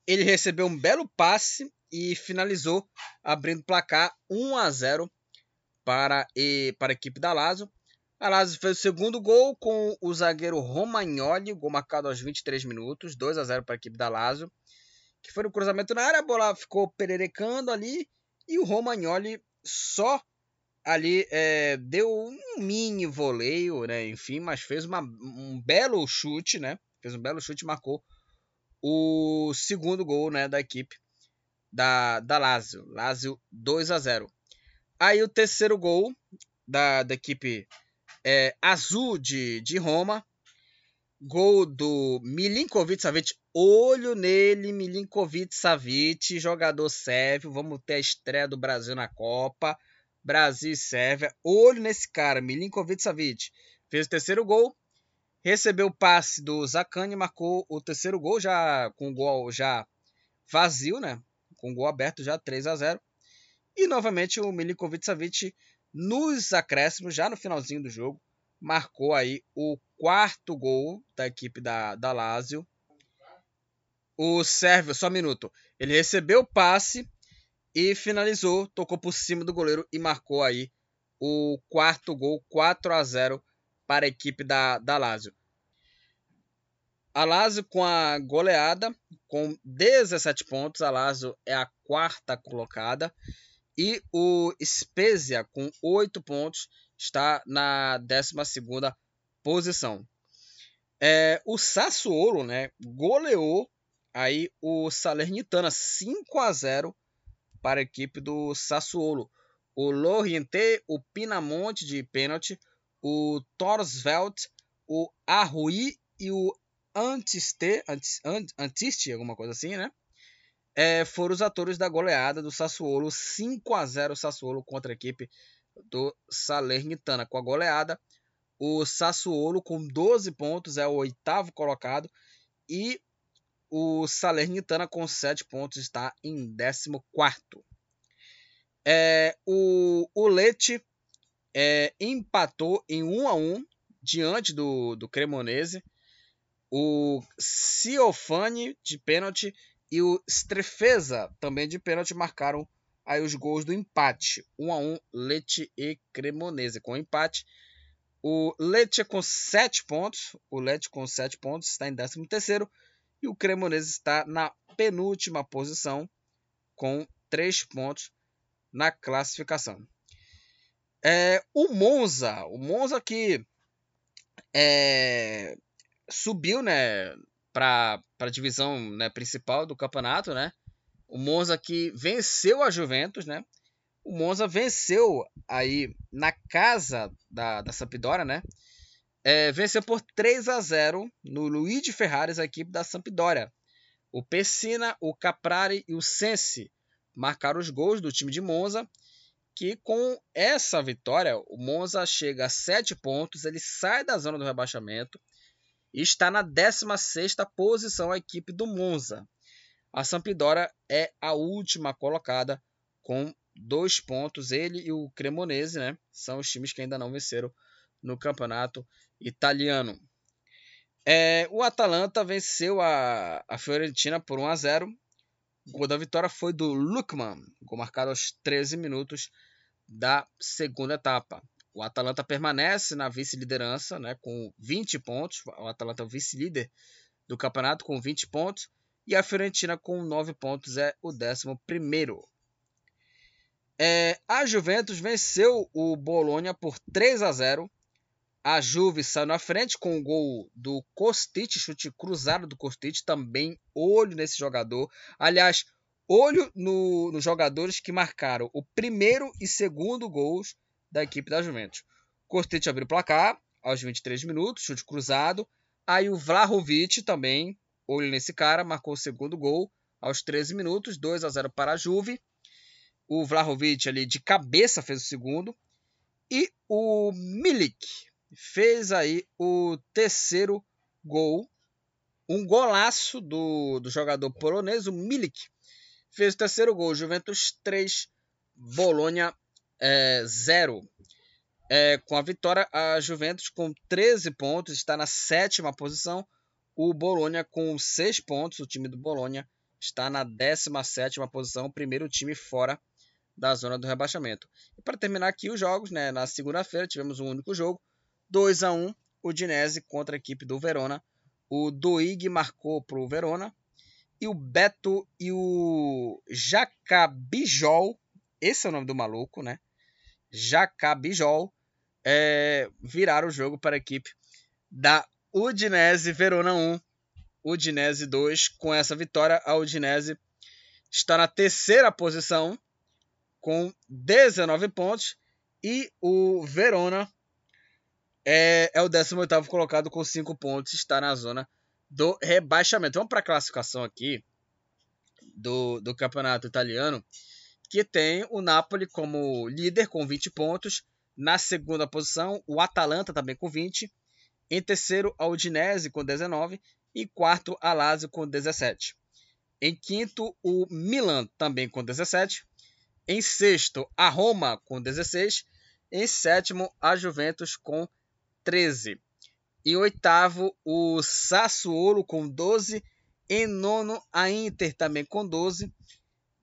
Ele recebeu um belo passe e finalizou abrindo o placar 1-0 para a equipe da Lazio. A Lazio fez o segundo gol com o zagueiro Romagnoli, gol marcado aos 23 minutos, 2-0 para a equipe da Lazio, que foi no cruzamento na área, a bola ficou pererecando ali e o Romagnoli só ali deu um mini voleio, né? Enfim, mas fez um belo chute, né? Fez um belo chute e marcou o segundo gol, né, da equipe da Lazio. Lazio 2-0. Aí o terceiro gol da equipe azul de Roma. Gol do Milinković-Savić. Olho nele, Milinković-Savić, jogador sérvio. Vamos ter a estreia do Brasil na Copa. Brasil e Sérvia. Olho nesse cara, Milinković-Savić. Fez o terceiro gol. Recebeu o passe do Zaccagni, marcou o terceiro gol, já com o gol já vazio, né? Com o gol aberto, já 3-0. E novamente o Milinković-Savić, nos acréscimos, já no finalzinho do jogo, marcou aí o quarto gol da equipe da Lazio. O sérvio, só um minuto, ele recebeu o passe e finalizou, tocou por cima do goleiro e marcou aí o quarto gol, 4-0. Para a equipe da Lazio. A Lazio com a goleada, com 17 pontos, a Lazio é a quarta colocada. E o Spezia, com 8 pontos, está na 12ª posição. O Sassuolo, né, goleou aí o Salernitana, 5-0 para a equipe do Sassuolo. O Lorienté, o Pinamonte de pênalti, o Torsveld, o Arrui e o Antiste, alguma coisa assim, né? Foram os atores da goleada do Sassuolo, 5-0 Sassuolo contra a equipe do Salernitana. Com a goleada, o Sassuolo com 12 pontos é o 8º colocado e o Salernitana com 7 pontos está em 14º. O Lecce empatou em 1-1 diante do Cremonese, o Ciofani de pênalti e o Strefeza também de pênalti marcaram aí os gols do empate. 1-1 Lecce e Cremonese. Com empate, o Lecce com 7 pontos, está em 13º e o Cremonese está na penúltima posição com 3 pontos na classificação. O Monza que subiu, né, para a divisão, né, principal do campeonato, né? O Monza que venceu a Juventus, né? O Monza venceu aí na casa da Sampdoria, né? Venceu por 3-0 no Luigi Ferraris a equipe da Sampdoria. O Pessina, o Caprari e o Sensi marcaram os gols do time de Monza, que com essa vitória o Monza chega a 7 pontos, ele sai da zona do rebaixamento e está na 16ª posição a equipe do Monza. A Sampdoria é a última colocada com 2 pontos, ele e o Cremonese, né? São os times que ainda não venceram no campeonato italiano. O Atalanta venceu a Fiorentina por 1-0. O gol da vitória foi do Lukman, gol marcado aos 13 minutos da segunda etapa. O Atalanta permanece na vice-liderança, né, com 20 pontos. O Atalanta é o vice-líder do campeonato com 20 pontos. E a Fiorentina com 9 pontos é o 11º. A Juventus venceu o Bologna por 3-0. A Juve saiu na frente com o gol do Kostic, chute cruzado do Kostic, também olho nesse jogador. Aliás, olho nos jogadores que marcaram o primeiro e segundo gols da equipe da Juventus. Kostic abriu o placar aos 23 minutos, chute cruzado. Aí o Vlahovic também, olho nesse cara, marcou o segundo gol aos 13 minutos, 2-0 para a Juve. O Vlahovic ali de cabeça fez o segundo. E o Milik fez aí o terceiro gol, um golaço do jogador polonês, o Milik, fez o terceiro gol. Juventus 3, Bologna 0. Com a vitória, a Juventus com 13 pontos, está na 7ª posição, o Bologna com 6 pontos, o time do Bologna está na 17ª posição, primeiro time fora da zona do rebaixamento. E para terminar aqui os jogos, né, na segunda-feira tivemos um único jogo, 2-1, Udinese contra a equipe do Verona. O Doig marcou para o Verona. E o Beto e o Jacabijol, esse é o nome do maluco, né? Jacabijol, viraram o jogo para a equipe da Udinese. Verona 1, Udinese 2. Com essa vitória, a Udinese está na 3ª posição com 19 pontos. E o Verona é o 18º colocado com 5 pontos, está na zona do rebaixamento. Vamos para a classificação aqui do campeonato italiano, que tem o Napoli como líder com 20 pontos, na 2ª posição o Atalanta também com 20, em 3º a Udinese com 19 e 4º a Lazio com 17. Em 5º o Milan também com 17, em 6º a Roma com 16, em 7º a Juventus com 13. Em 8º, o Sassuolo com 12. Em 9º, a Inter também com 12.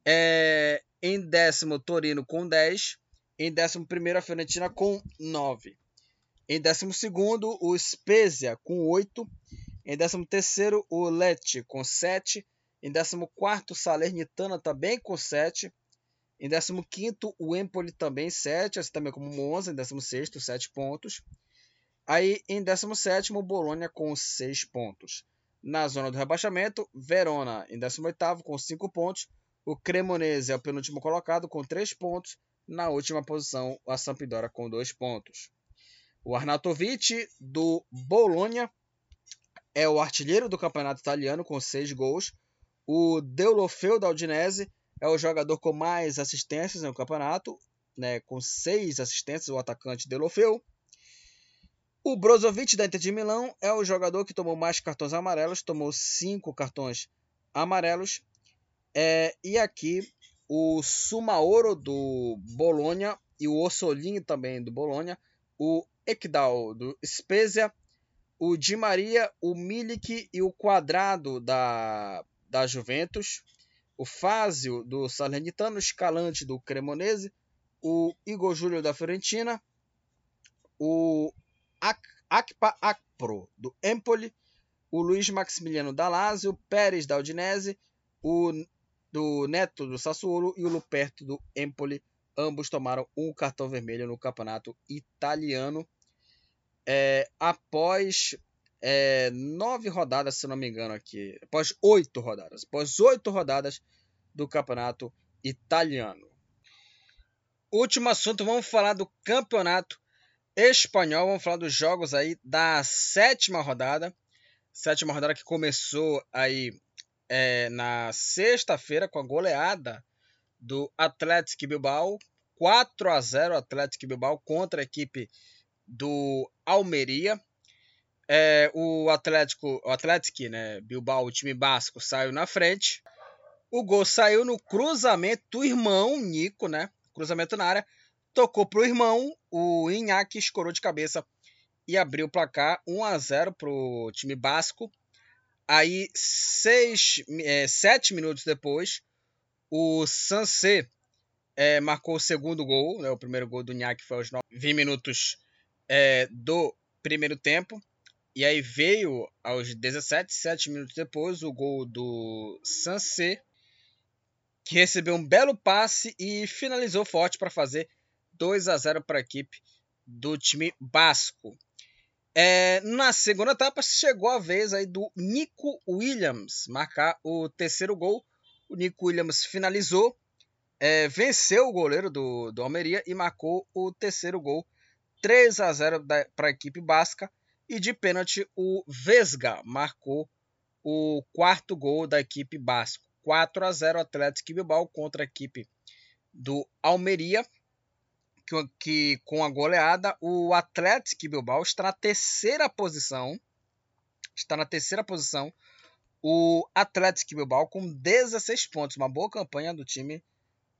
Em 10º, Torino com 10. Em 11º, a Fiorentina com 9. Em 12º, o Spezia com 8. Em 13º, o Lecce com 7. Em 14º, Salernitana também com 7. Em 15º, o Empoli também 7. Assim também como o Monza. Em 16º, 7 pontos. Aí, em 17º, o Bologna com 6 pontos. Na zona do rebaixamento, Verona em 18º com 5 pontos. O Cremonese é o penúltimo colocado com 3 pontos. Na última posição, a Sampdoria com 2 pontos. O Arnautovic, do Bologna, é o artilheiro do campeonato italiano com 6 gols. O Deulofeu, da Udinese, é o jogador com mais assistências no campeonato, né, com 6 assistências, o atacante Deulofeu. O Brozovic da Inter de Milão é o jogador que tomou mais cartões amarelos, tomou 5 cartões amarelos. E aqui o Sumaoro do Bologna e o Orsolini também do Bologna, o Ekdal, do Spezia, o Di Maria, o Milik e o Quadrado da Juventus, o Fazio do Salernitano, o Scalante do Cremonese, o Igor Júlio da Fiorentina, o Akpa Akpro do Empoli, o Luiz Maximiliano da Lazio, o Pérez da Udinese, o do Neto do Sassuolo e o Luperto do Empoli. Ambos tomaram um cartão vermelho no campeonato italiano. Após 9 rodadas, se não me engano aqui, após 8 rodadas do campeonato italiano. Último assunto, vamos falar do campeonato espanhol, vamos falar dos jogos aí da 7ª rodada. 7ª rodada que começou aí na sexta-feira com a goleada do Athletic Bilbao, 4-0 Athletic Bilbao contra a equipe do Almeria. O Athletic Bilbao, o time basco, saiu na frente. O gol saiu no cruzamento do irmão Nico, né? Cruzamento na área, tocou pro irmão, o Iñaki escorou de cabeça e abriu o placar, 1-0 pro time basco. Aí, 7 minutos depois, o Sancet marcou o segundo gol, né? O primeiro gol do Iñaki foi aos 9 minutos do primeiro tempo, e aí veio aos 7 minutos depois o gol do Sancet, que recebeu um belo passe e finalizou forte para fazer 2-0 para a equipe do time basco. Na segunda etapa chegou a vez aí do Nico Williams marcar o terceiro gol. O Nico Williams finalizou, venceu o goleiro do Almeria e marcou o terceiro gol, 3-0 para a equipe basca. E de pênalti o Vesga marcou o quarto gol da equipe basco, 4-0 Athletic Bilbao contra a equipe do Almeria, que com a goleada o Athletic Bilbao está na terceira posição, o Athletic Bilbao com 16 pontos, uma boa campanha do time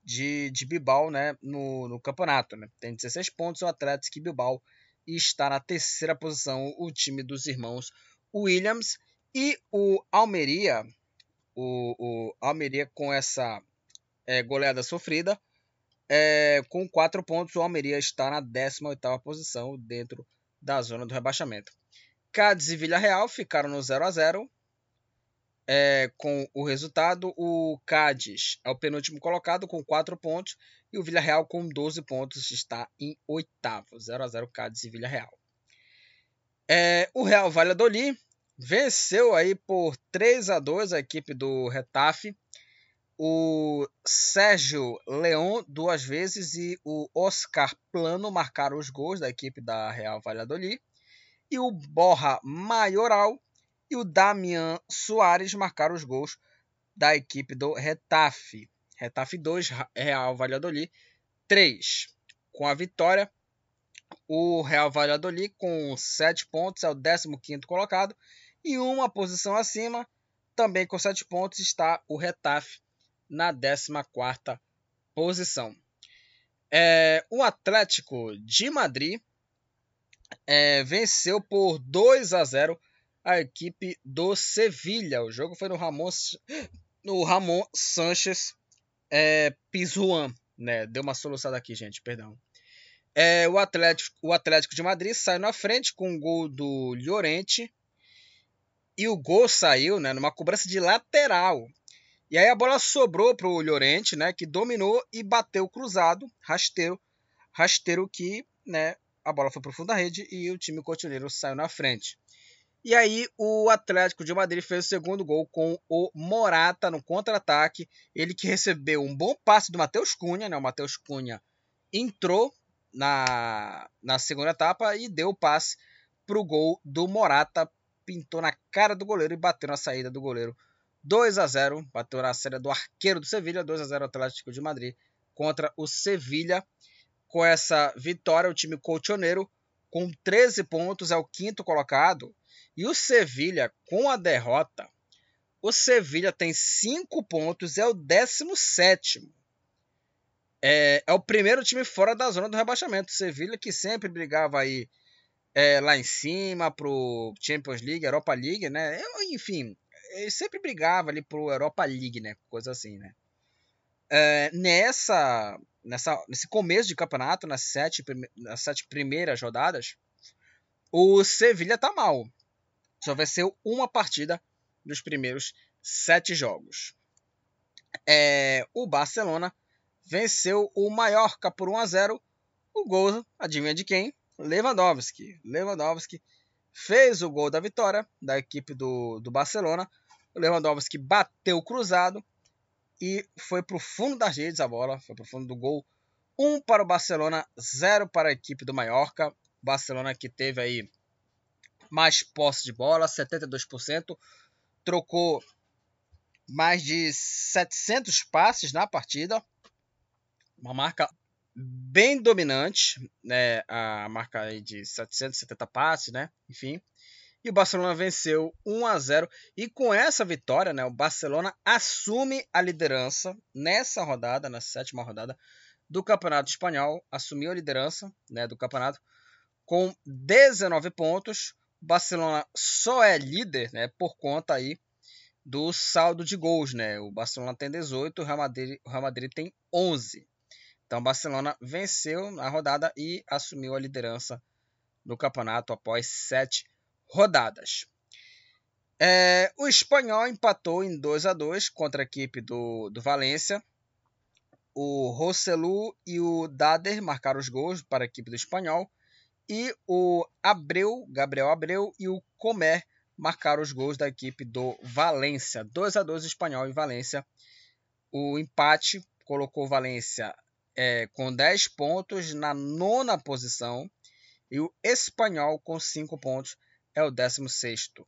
de Bilbao, né, no campeonato, né? Tem 16 pontos, o Athletic Bilbao está na terceira posição, o time dos irmãos Williams. E o Almeria, com essa goleada sofrida, com 4 pontos, o Almeria está na 18ª posição dentro da zona do rebaixamento. Cádiz e Villarreal ficaram no 0-0 com o resultado. O Cádiz é o penúltimo colocado com 4 pontos e o Villarreal com 12 pontos está em 8º. 0-0 Cádiz e Villarreal. O Real Valladolid venceu aí por 3-2 a equipe do Getafe. O Sérgio León 2 vezes e o Oscar Plano marcaram os gols da equipe da Real Valladolid. E o Borja Mayoral e o Damian Soares marcaram os gols da equipe do Getafe. Getafe 2, Real Valladolid 3. Com a vitória, o Real Valladolid com 7 pontos é o 15º colocado. E uma posição acima, também com 7 pontos, está o Getafe, na 14ª posição. O Atlético de Madrid venceu por 2-0 a equipe do Sevilha. O jogo foi no Ramón Sánchez Pizjuán, né? Deu uma soluçada aqui, gente, perdão. O Atlético de Madrid saiu na frente com um gol do Llorente e o gol saiu, né, numa cobrança de lateral. E aí a bola sobrou para o Llorente, né, que dominou e bateu cruzado, rasteiro que, né, a bola foi para o fundo da rede e o time cotineiro saiu na frente. E aí o Atlético de Madrid fez o segundo gol com o Morata no contra-ataque. Ele que recebeu um bom passe do Matheus Cunha, né, o Matheus Cunha entrou na segunda etapa e deu o passe para o gol do Morata, pintou na cara do goleiro e bateu na saída do goleiro. 2-0, bateu na série do arqueiro do Sevilha, 2-0 Atlético de Madrid contra o Sevilha. Com essa vitória, o time colchoneiro com 13 pontos é o 5º colocado. E o Sevilha, com a derrota, o Sevilha tem 5 pontos, é o 17º. É o primeiro time fora da zona do rebaixamento. O Sevilha, que sempre brigava aí lá em cima, pro Champions League, Europa League, né? Enfim, ele sempre brigava ali pro Europa League, né? Coisa assim, né? Nesse começo de campeonato, nas sete primeiras rodadas, o Sevilha tá mal. Só venceu uma partida dos primeiros 7 jogos. O Barcelona venceu o Mallorca por 1-0. O gol, adivinha de quem? Lewandowski. Lewandowski fez o gol da vitória da equipe do Barcelona. O Lewandowski bateu cruzado e foi para o fundo das redes a bola. Foi para o fundo do gol. 1 para o Barcelona, 0 para a equipe do Mallorca. O Barcelona que teve aí mais posse de bola, 72%. Trocou mais de 700 passes na partida. Uma marca bem dominante, né? A marca aí de 770 passes, né? Enfim. E o Barcelona venceu 1-0. E com essa vitória, né, o Barcelona assume a liderança nessa rodada, na 7ª rodada do Campeonato Espanhol. Assumiu a liderança, né, do campeonato com 19 pontos. O Barcelona só é líder, né, por conta aí do saldo de gols, né? O Barcelona tem 18, o Real Madrid tem 11. Então, o Barcelona venceu na rodada e assumiu a liderança no campeonato após 7 rodadas. O Espanhol empatou em 2-2 contra a equipe do Valência. O Rosselló e o Dader marcaram os gols para a equipe do Espanhol. E o Gabriel Abreu e o Comer marcaram os gols da equipe do Valência. 2-2 Espanhol e Valência. O empate colocou o Valência com 10 pontos na 9ª posição, e o Espanhol com 5 pontos é o 16º.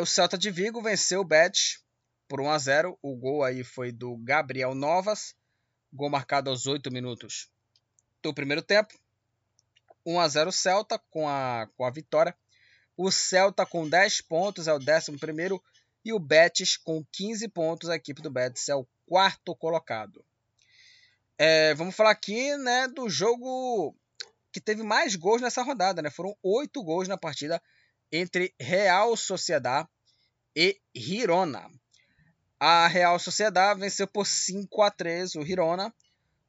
O Celta de Vigo venceu o Betis por 1-0, o gol aí foi do Gabriel Novas, gol marcado aos 8 minutos do primeiro tempo. 1-0 Celta com a vitória. O Celta com 10 pontos é o 11º, e o Betis com 15 pontos, a equipe do Betis é o 4º colocado. Vamos falar aqui, né, do jogo que teve mais gols nessa rodada, né? Foram 8 gols na partida entre Real Sociedad e Girona. A Real Sociedad venceu por 5-3 o Girona.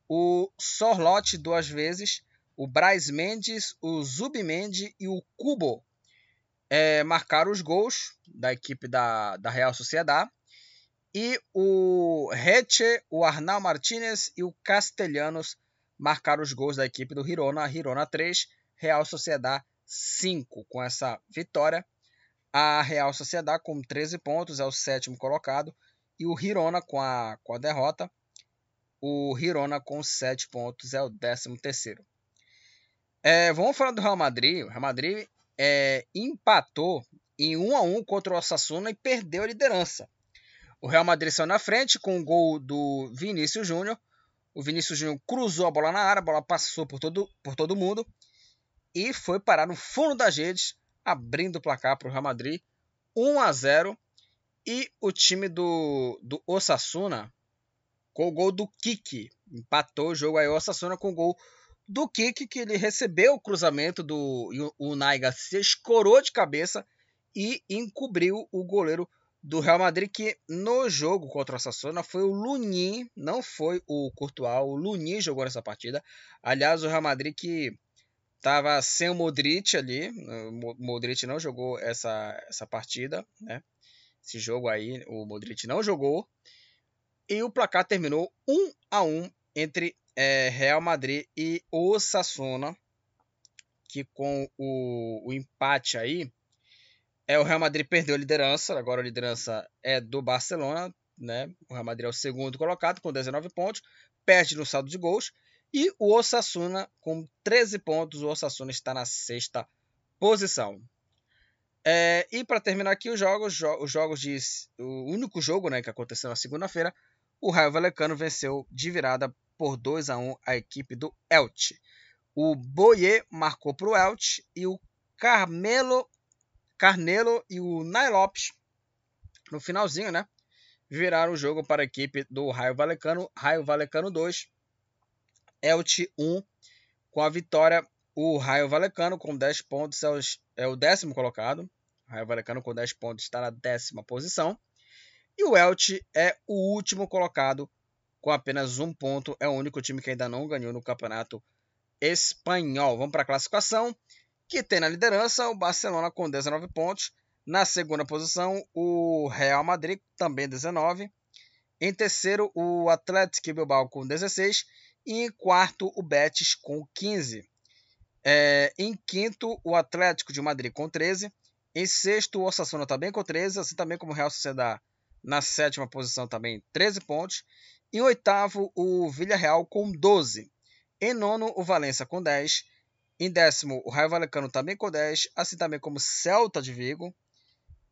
O Sorloth 2 vezes, o Brais Mendes, o Zubimendi e o Kubo marcaram os gols da equipe da Real Sociedad. E o Reche, o Arnau Martínez e o Castellanos marcaram os gols da equipe do Girona. Girona 3, Real Sociedad 5. Com essa vitória, a Real Sociedad com 13 pontos é o 7º colocado. E o Girona com a derrota, o Girona com 7 pontos é o 13º. Vamos falar do Real Madrid. O Real Madrid empatou em 1-1 contra o Osasuna e perdeu a liderança. O Real Madrid saiu na frente com o gol do Vinícius Júnior. O Vinícius Júnior cruzou a bola na área, a bola passou por todo mundo e foi parar no fundo das redes, abrindo o placar para o Real Madrid, 1-0. E o time do Osasuna, com o gol do Kiki, empatou o jogo aí. O Osasuna com o gol do Kiki, que ele recebeu o cruzamento do Unai Garcia, escorou de cabeça e encobriu o goleiro do Real Madrid, que no jogo contra o Osasuna foi o Lunin, não foi o Courtois. O Lunin jogou nessa partida. Aliás, o Real Madrid que estava sem o Modric ali. O Modric não jogou essa partida, né? Esse jogo aí, o Modric não jogou. E o placar terminou 1-1 entre Real Madrid e Osasuna, que com o empate aí, o Real Madrid perdeu a liderança, agora a liderança é do Barcelona, né? O Real Madrid é o 2º colocado com 19 pontos, perde no saldo de gols. E o Osasuna com 13 pontos, o Osasuna está na 6ª posição. E para terminar aqui os jogos o único jogo, né, que aconteceu na segunda-feira, o Rayo Vallecano venceu de virada por 2-1 a equipe do Elche. O Boye marcou para o Elche e o Carnelo e o Nay Lopes, no finalzinho, né, viraram o jogo para a equipe do Rayo Vallecano. Rayo Vallecano 2, Elche 1, com a vitória O Rayo Vallecano com 10 pontos é o décimo colocado. O Rayo Vallecano com 10 pontos está na décima posição. E o Elche é o último colocado com apenas um ponto. É o único time que ainda não ganhou no Campeonato Espanhol. Vamos para a classificação, que tem na liderança o Barcelona com 19 pontos. Na segunda posição, o Real Madrid, também 19. Em terceiro, o Athletic Bilbao com 16. E em quarto, o Betis com 15. Em quinto, o Atlético de Madrid com 13. Em sexto, o Osasuna também com 13, assim também como o Real Sociedad na sétima posição também 13 pontos. Em oitavo, o Villarreal com 12. Em nono, o Valencia com 10. Em décimo, o Rayo Vallecano também com 10, assim também como o Celta de Vigo.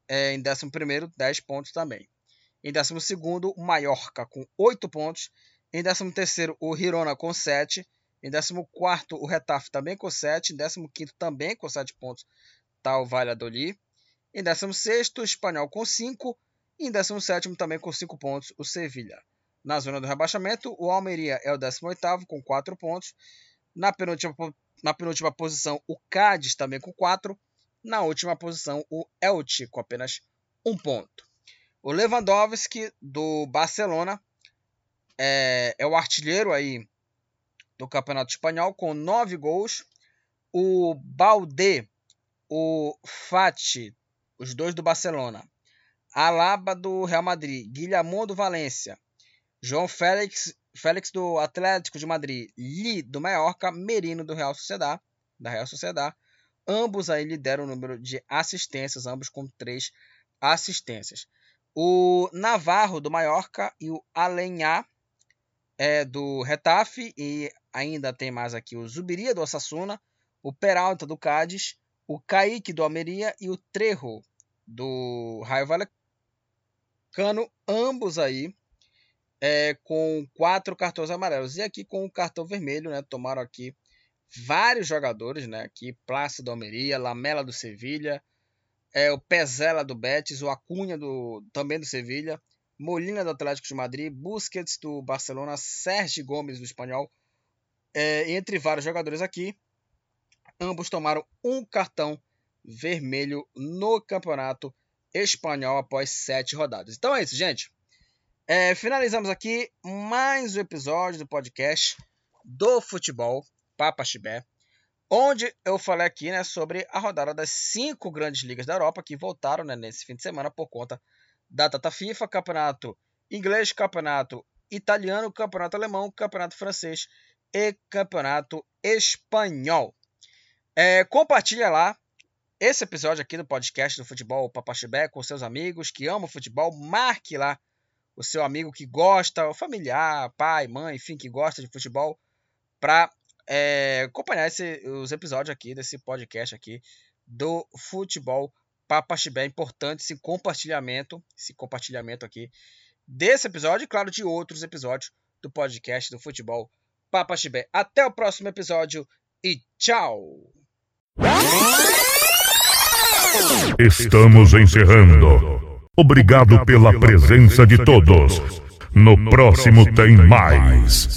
Em décimo primeiro, 10 pontos também. Em décimo segundo, o Mallorca com 8 pontos. Em décimo terceiro, o Girona com 7. Em 14º, o Getafe também com 7. Em 15º, também com 7 pontos, está o Valladolid. Em 16º, o Espanhol com 5. E em 17º, também com 5 pontos, o Sevilha. Na zona do rebaixamento, o Almeria é o 18º, com 4 pontos. Na penúltima posição, o Cádiz, também com 4. Na última posição, o Elche, com apenas 1 ponto. O Lewandowski, do Barcelona, é o artilheiro aí do Campeonato Espanhol, com 9 gols. O Balde, o Fati, os dois do Barcelona. Alaba, do Real Madrid. Guillamon, do Valência. João Félix do Atlético de Madrid. Li, do Mallorca. Merino, do Real Sociedad, da Real Sociedad. Ambos aí lideram o número de assistências, ambos com 3 assistências. O Navarro, do Mallorca. E o Alenhá, do Getafe, e ainda tem mais aqui o Zubiria do Osasuna, o Peralta do Cádiz, o Kaique do Almeria e o Trejo do Rayo Vallecano, ambos aí com 4 cartões amarelos. E aqui com o cartão vermelho, né, tomaram aqui vários jogadores, né, aqui Plácido do Almeria, Lamela do Sevilha, o Pezela do Betis, o Acunha também do Sevilha, Molina do Atlético de Madrid, Busquets do Barcelona, Sérgio Gomes do Espanhol, entre vários jogadores aqui. Ambos tomaram um cartão vermelho no Campeonato Espanhol após 7 rodadas. Então é isso, gente. Finalizamos aqui mais um episódio do podcast do futebol Papa Chibé, onde eu falei aqui, né, sobre a rodada das 5 grandes ligas da Europa que voltaram, né, nesse fim de semana por conta da data FIFA, campeonato inglês, campeonato italiano, campeonato alemão, campeonato francês e campeonato espanhol. Compartilha lá esse episódio aqui do podcast do futebol Papa Chibé com seus amigos que amam futebol. Marque lá o seu amigo que gosta, o familiar, pai, mãe, enfim, que gosta de futebol, para acompanhar os episódios aqui desse podcast aqui do futebol Papa Chibé. É importante esse compartilhamento aqui desse episódio e, claro, de outros episódios do podcast do futebol Papa Chibé. Até o próximo episódio e tchau! Estamos encerrando. Obrigado pela presença de todos. No próximo tem mais.